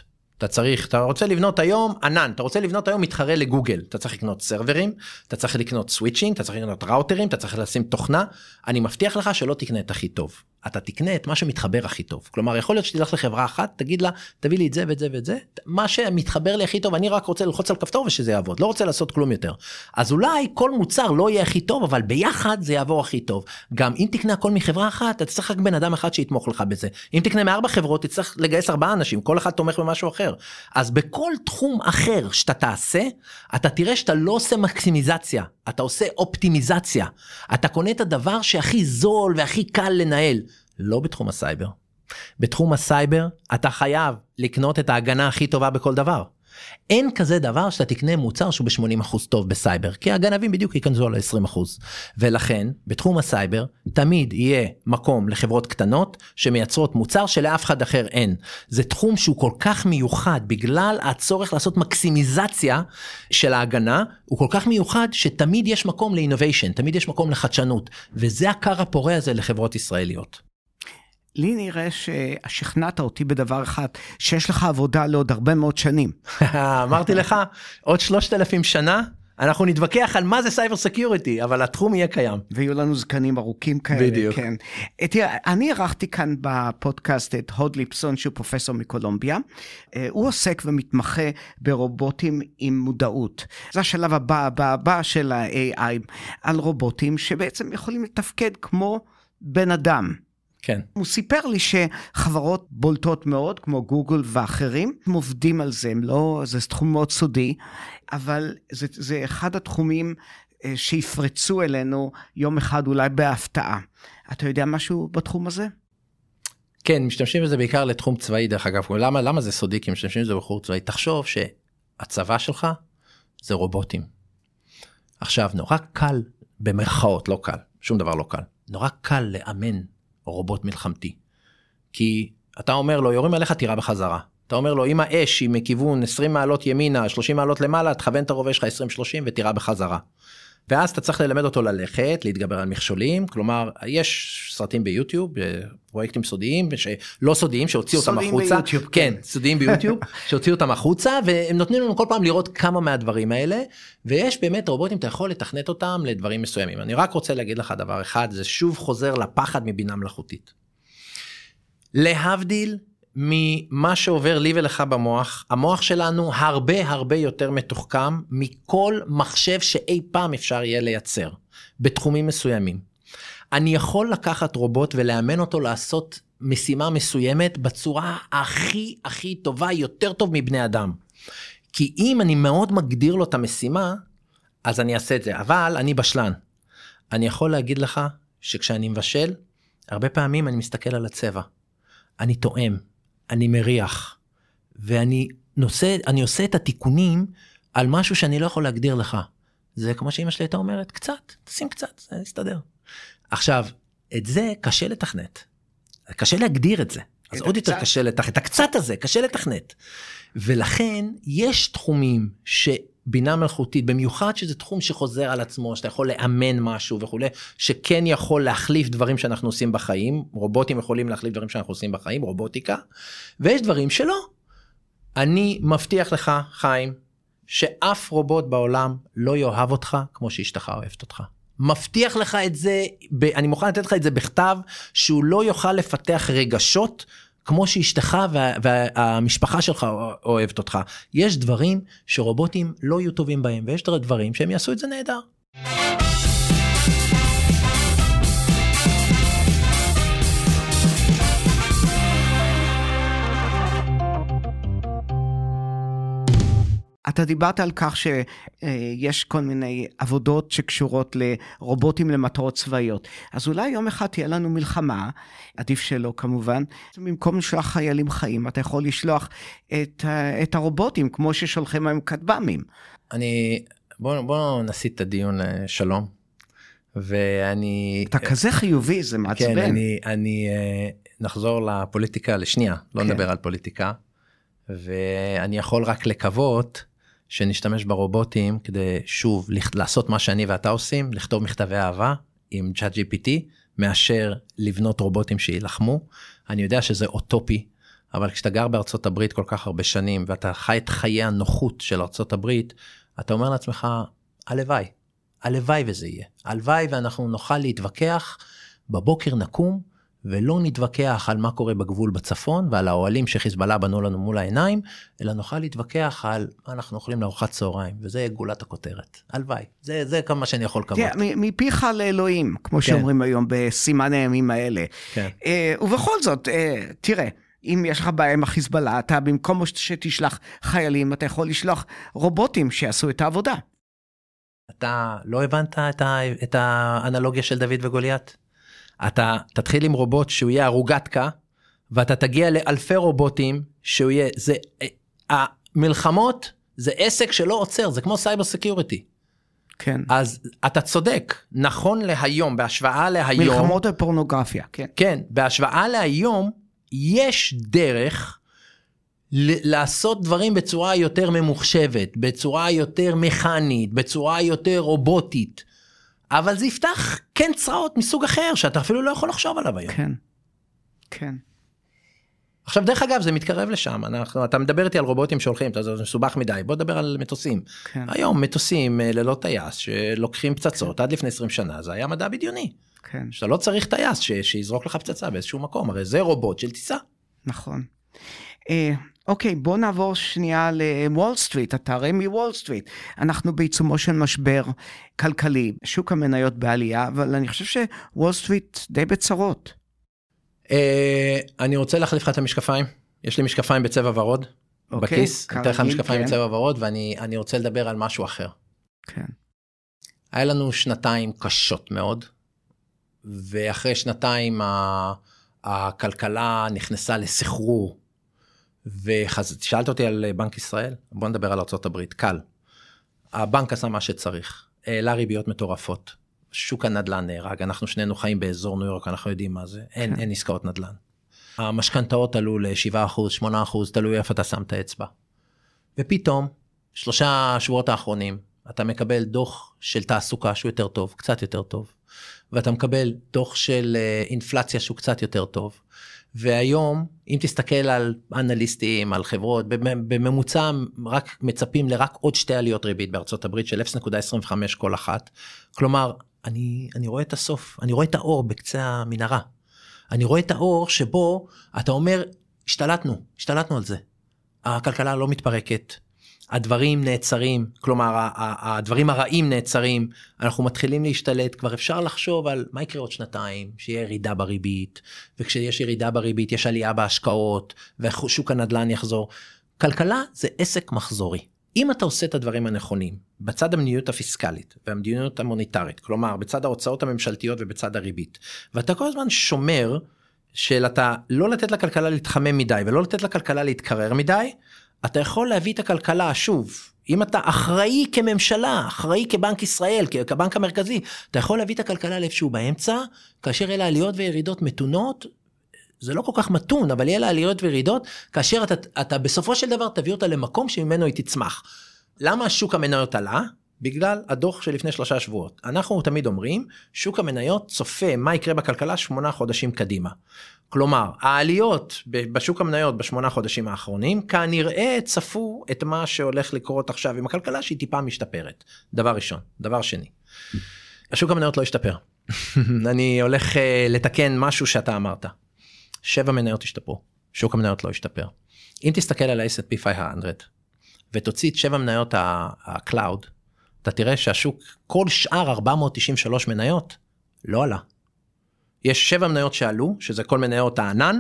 אתה רוצה לבנות היום ענן, אתה רוצה לבנות היום מתחרה לגוגל, אתה צריך לקנות סרברים, אתה צריך לקנות סוויצ'ינג, אתה צריך לקנות ראוטרים, אתה צריך לשים תוכנה, אני מבטיח לך שלא תקנה את הכי טוב. אתה תקנה את מה שמתחבר הכי טוב. כלומר, יכול להיות שתלך לחברה אחת, תגיד לה, תביא לי את זה ואת זה ואת זה, מה שמתחבר לי הכי טוב, אני רק רוצה ללחוץ על כפתור ושזה יעבוד, לא רוצה לעשות כלום יותר. אז אולי כל מוצר לא יהיה הכי טוב, אבל ביחד זה יעבור הכי טוב. גם אם תקנה הכל מחברה אחת, אתה צריך רק בן אדם אחד שיתמוך לך בזה. אם תקנה מארבע חברות, תצטרך לגייס 4 אנשים, כל אחד תומך במשהו אחר. אז בכל תחום אחר שאתה תעשה, אתה תראה שאתה לא עושה מקסימיזציה, אתה עושה אופטימיזציה. אתה קונה את הדבר שהכי זול והכי קל לנהל. לא בתחום הסייבר. בתחום הסייבר אתה חייב לקנות את ההגנה הכי טובה בכל דבר. אין כזה דבר שאתה תקנה מוצר שהוא ב-80% טוב בסייבר, כי הגנבים בדיוק ייכנסו על ה-20%. ולכן, בתחום הסייבר, תמיד יהיה מקום לחברות קטנות שמייצרות מוצר שלאף אחד אחר אין. זה תחום שהוא כל כך מיוחד, בגלל הצורך לעשות מקסימיזציה של ההגנה, הוא כל כך מיוחד שתמיד יש מקום לאינוביישן, תמיד יש מקום לחדשנות, וזה הקר הפורה הזה לחברות ישראליות. לי נראה ששכנעת אותי בדבר אחד, שיש לך עבודה לעוד הרבה מאוד שנים. אמרתי לך, עוד 3,000 שנה, אנחנו נתווכח על מה זה סייבר סקיוריטי, אבל התחום יהיה קיים. ויהיו לנו זקנים ארוכים כאלה. בדיוק. כן. תראה, אני ערכתי כאן בפודקאסט את הוד ליפסון, שהוא פרופסור מקולומביה. הוא עוסק ומתמחה ברובוטים עם מודעות. זה השלב הבא של ה-AI, על רובוטים שבעצם יכולים לתפקד כמו בן אדם. כן. הוא סיפר לי שחברות בולטות מאוד, כמו גוגל ואחרים, הם עובדים על זה, לא, זה תחום מאוד סודי, אבל זה אחד התחומים שיפרצו אלינו יום אחד אולי בהפתעה. אתה יודע משהו בתחום הזה? כן, משתמשים בזה בעיקר לתחום צבאי דרך אגב. למה זה סודי? כי משתמשים בזה בחור צבאי. תחשוב שהצבא שלך זה רובוטים. עכשיו, נורא קל, במרכאות לא קל, שום דבר לא קל, נורא קל לאמן רובוט מלחמתי. כי אתה אומר לו, יורים עליך תירה בחזרה. אתה אומר לו, אם האש היא מכיוון 20 מעלות ימינה, 30 מעלות למעלה, תכוון את הרובה שלך 20-30 ותירה בחזרה. ואז אתה צריך ללמד אותו ללכת, להתגבר על מכשולים, כלומר, יש סרטים ביוטיוב, פרויקטים סודיים, לא סודיים, שהוציאו אותם החוצה. כן, סודיים ביוטיוב, שהוציאו אותם החוצה, והם נותנים לנו כל פעם לראות כמה מהדברים האלה, ויש באמת רובוטים, אתה יכול לתכנת אותם לדברים מסוימים. אני רק רוצה להגיד לך דבר אחד, זה שוב חוזר לפחד מבינה מלאכותית. להבדיל ממה שעובר לי ולך במוח, המוח שלנו הרבה הרבה יותר מתוחכם מכל מחשב שאי פעם אפשר יהיה לייצר, בתחומים מסוימים. אני יכול לקחת רובוט ולאמן אותו לעשות משימה מסוימת בצורה הכי הכי טובה, יותר טוב מבני אדם. כי אם אני מאוד מגדיר לו את המשימה, אז אני אעשה את זה, אבל אני בשלן. אני יכול להגיד לך שכשאני מבשל, הרבה פעמים אני מסתכל על הצבע, אני תואם. אני מריח, ואני עושה את התיקונים על משהו שאני לא יכול להגדיר לך. זה כמו שאמא שלי הייתה אומרת, קצת, תשים קצת, זה יסתדר. עכשיו, את זה קשה לתכנת. קשה להגדיר את זה. אז עוד יותר קשה לתכנת. הקצת הזה, קשה לתכנת. ולכן יש תחומים שבינה מלאכותית, במיוחד שזה תחום שחוזר על עצמו, שאתה יכול לאמן משהו וכו', שכן יכול להחליף דברים שאנחנו עושים בחיים, רובוטים יכולים להחליף דברים שאנחנו עושים בחיים, רובוטיקה, ויש דברים שלא. אני מבטיח לך, חיים, שאף רובוט בעולם לא יאהב אותך כמו שאשתך אוהבת אותך. מבטיח לך את זה, אני מוכן לתת לך את זה בכתב, שהוא לא יוכל לפתח רגשות כמו שאשתך והמשפחה שלך אוהבת אותך. יש דברים שרובוטים לא יהיו טובים בהם, ויש דברים שהם יעשו את זה נהדר. אתה דיברת על כך שיש כל מיני עבודות שקשורות לרובוטים למטרות צבאיות. אז אולי יום אחד תהיה לנו מלחמה, עדיף שלא כמובן. במקום לשלוח חיילים חיים, אתה יכול לשלוח את הרובוטים, כמו ששולחים מהם כטב"מים. בוא נסיט את הדיון לשלום. אתה כזה חיובי, זה מעצבן. כן, אני נחזור לפוליטיקה לשנייה, לא נדבר על פוליטיקה. ואני יכול רק לקוות שנשתמש ברובוטים כדי שוב לעשות מה שאני ואתה עושים, לכתוב מכתבי אהבה עם ChatGPT, מאשר לבנות רובוטים שילחמו. אני יודע שזה אוטופי, אבל כשאתה גר בארצות הברית כל כך הרבה שנים, ואתה חי את חיי הנוחות של ארצות הברית, אתה אומר לעצמך, הלוואי, הלוואי וזה יהיה. הלוואי ואנחנו נוכל להתווכח, בבוקר נקום, ולא נתווכח על מה קורה בגבול בצפון, ועל האוהלים שחיזבאללה בנו לנו מול העיניים, אלא נוכל להתווכח על מה אנחנו אוכלים לארוחת צהריים, וזה גולת הכותרת. הלוואי. זה כמה שאני יכול לקוות. מפיך לאלוהים, כמו שאומרים היום, בסימן הימים האלה. ובכל זאת, תראה, אם יש לך בעיה עם החיזבאללה, אתה במקום שתשלח חיילים, אתה יכול לשלוח רובוטים שיעשו את העבודה. אתה לא הבנת את האנלוגיה של דוד וגוליית? אתה תתחיל עם רובוט שהוא יהיה הרוגתקה, ואתה תגיע לאלפי רובוטים שהוא יהיה, המלחמות זה עסק שלא עוצר, זה כמו סייבר סקיוריטי. כן. אז אתה צודק, נכון להיום, בהשוואה להיום. מלחמות הפורנוגרפיה, כן. כן, בהשוואה להיום, יש דרך לעשות דברים בצורה יותר ממוחשבת, בצורה יותר מכנית, בצורה יותר רובוטית, אבל זה יפתח כן צרעות מסוג אחר, שאתה אפילו לא יכול לחשוב עליו היום. כן, כן. עכשיו, דרך אגב, זה מתקרב לשם. אתה מדבר איתי על רובוטים שהולכים, זה מסובך מדי, בוא נדבר על מטוסים. כן. היום מטוסים ללא טייס, שלוקחים פצצות, כן. עד לפני 20 שנה, זה היה מדע בדיוני. כן. שאתה לא צריך טייס שיזרוק לך פצצה באיזשהו מקום, הרי זה רובוט של טיסה. נכון. אוקיי, בוא נעבור שנייה לוול סטריט, אתה הרי מוול סטריט. אנחנו בעיצומו של משבר כלכלי, שוק המניות בעלייה, אבל אני חושב שוול סטריט די בצרות. אני רוצה להחליף לך את המשקפיים. יש לי משקפיים בצבע ורוד, בכיס. אני אתן לך משקפיים בצבע ורוד, ואני רוצה לדבר על משהו אחר. כן. היה לנו שנתיים קשות מאוד, ואחרי שנתיים הכלכלה נכנסה לסחרור, ושאלת אותי על בנק ישראל, בוא נדבר על ארצות הברית, קל. הבנק עשה מה שצריך, העלה ריביות מטורפות, שוק הנדלן נהרג, אנחנו שנינו חיים באזור ניו יורק, אנחנו יודעים מה זה, אין עסקאות נדלן. המשכנתאות עלו ל-7%, 8%, תלוי איפה אתה שם את האצבע. ופתאום, 3 שבועות האחרונים, אתה מקבל דוח של תעסוקה שהוא יותר טוב, קצת יותר טוב, ואתה מקבל דוח של אינפלציה שהוא קצת יותר טוב, והיום, אם תסתכל על אנליסטים, על חברות, בממוצע רק מצפים לרק עוד 2 עליות ריבית בארצות הברית של 0.25 כל אחת. כלומר, אני רואה את הסוף, אני רואה את האור בקצה המנהרה. אני רואה את האור שבו אתה אומר, השתלטנו על זה. הכלכלה לא מתפרקת, הדברים נעצרים, כלומר, הדברים הרעים נעצרים, אנחנו מתחילים להשתלט, כבר אפשר לחשוב על מה יקרה עוד שנתיים, שיהיה ירידה בריבית, וכשיש ירידה בריבית יש עלייה בהשקעות, ושוק הנדלן יחזור. כלכלה זה עסק מחזורי. אם אתה עושה את הדברים הנכונים, בצד המדיניות הפיסקלית, והמדיניות המוניטרית, כלומר, בצד ההוצאות הממשלתיות ובצד הריבית, ואתה כל הזמן שומר, שאתה לא לתת לכלכלה להתחמם מדי, ולא לתת לכלכלה להתקרר מדי, אתה יכול להביא את הכלכלה, שוב, אם אתה אחראי כממשלה, אחראי כבנק ישראל, כבנק המרכזי, אתה יכול להביא את הכלכלה לאיפשהו באמצע, כאשר אלה עליות וירידות מתונות, זה לא כל כך מתון, אבל אלה עליות וירידות, כאשר אתה בסופו של דבר תביא אותה למקום שממנו היא תצמח. למה השוק המניות עלה? בגלל הדוח שלפני 3 שבועות. אנחנו תמיד אומרים, שוק המניות צופה מה יקרה בכלכלה 8 חודשים קדימה. כלומר, העליות בשוק המניות ב8 חודשים האחרונים, כנראה צפו את מה שהולך לקרות עכשיו עם הכלכלה, שהיא טיפה משתפרת. דבר ראשון. דבר שני. השוק המניות לא ישתפר. אני הולך לתקן משהו שאתה אמרת. 7 מניות ישתפרו. שוק המניות לא ישתפר. אם תסתכל על ה-S&P 500, ותוציא את 7 מניות ה-Cloud, אתה תראה שהשוק, כל שאר 493 מניות, לא עלה. יש 7 מניות שעלו, שזה כל מניות הענן,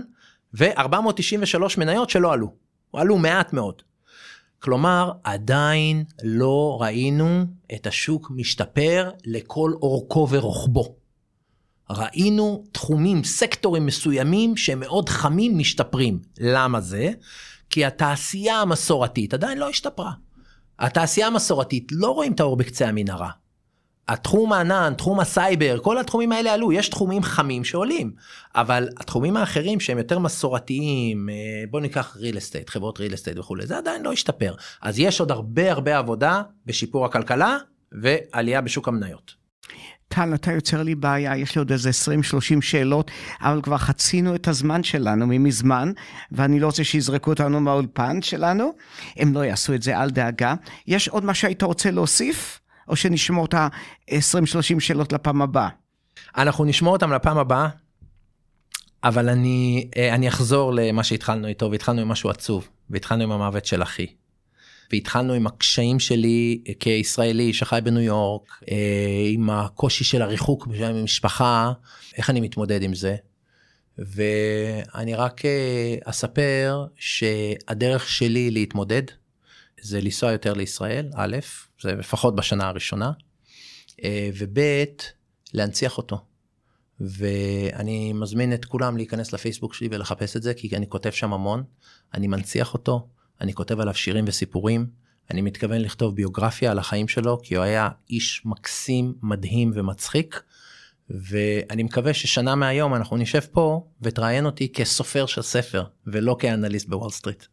ו-493 מניות שלא עלו. עלו מעט מאוד. כלומר, עדיין לא ראינו את השוק משתפר לכל אורכו ורוחבו. ראינו תחומים, סקטורים מסוימים שמאוד חמים משתפרים. למה זה? כי התעשייה המסורתית עדיין לא השתפרה. התעשייה המסורתית לא רואים את האור בקצה המנהרה. התחום הענן, תחום הסייבר, כל התחומים האלה עלו, יש תחומים חמים שעולים, אבל התחומים האחרים שהם יותר מסורתיים, בואו ניקח real estate, חברות real estate וכו', זה עדיין לא השתפר. אז יש עוד הרבה עבודה בשיפור הכלכלה ועלייה בשוק המניות. טל, אתה יוצר לי בעיה, יש לי עוד איזה 20-30 שאלות, אבל כבר חצינו את הזמן שלנו ממזמן, ואני לא רוצה שיזרקו אותנו מהאולפן שלנו, הם לא יעשו את זה, אל דאגה. יש עוד מה שהיית רוצה להוסיף, או שנשמור את ה-20-30 שאלות לפעם הבאה? אנחנו נשמור אותם לפעם הבאה, אבל אני אחזור למה שהתחלנו איתו, והתחלנו עם משהו עצוב, והתחלנו עם המוות של אחי. והתחלנו עם הקשיים שלי כישראלי שחי בניו יורק, עם הקושי של הריחוק ממשפחה, איך אני מתמודד עם זה. ואני רק אספר שהדרך שלי להתמודד, זה לנסוע יותר לישראל, א', זה לפחות בשנה הראשונה, וב', להנציח אותו. ואני מזמין את כולם להיכנס לפייסבוק שלי ולחפש את זה, כי אני כותב שם המון, אני מנציח אותו, אני כותב עליו שירים וסיפורים, אני מתכוון לכתוב ביוגרפיה על החיים שלו, כי הוא היה איש מקסים, מדהים ומצחיק, ואני מקווה ששנה מהיום אנחנו נשב פה, ותראיין אותי כסופר של ספר, ולא כאנליסט בוול סטריט.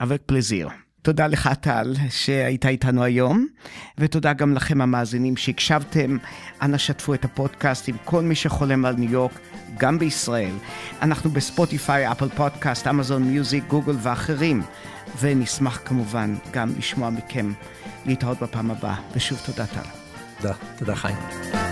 אבק פלזיר. תודה לך טל שהיית איתנו היום, ותודה גם לכם המאזינים שהקשבתם, אנא שתפו את הפודקאסט עם כל מי שחולם על ניו יורק, גם בישראל. אנחנו בספוטיפיי, אפל פודקאסט, אמזון מיוזיק, גוגל ואחרים, ונשמח כמובן גם לשמוע מכם. להתראות בפעם הבאה, ושוב תודה טל. תודה חיים.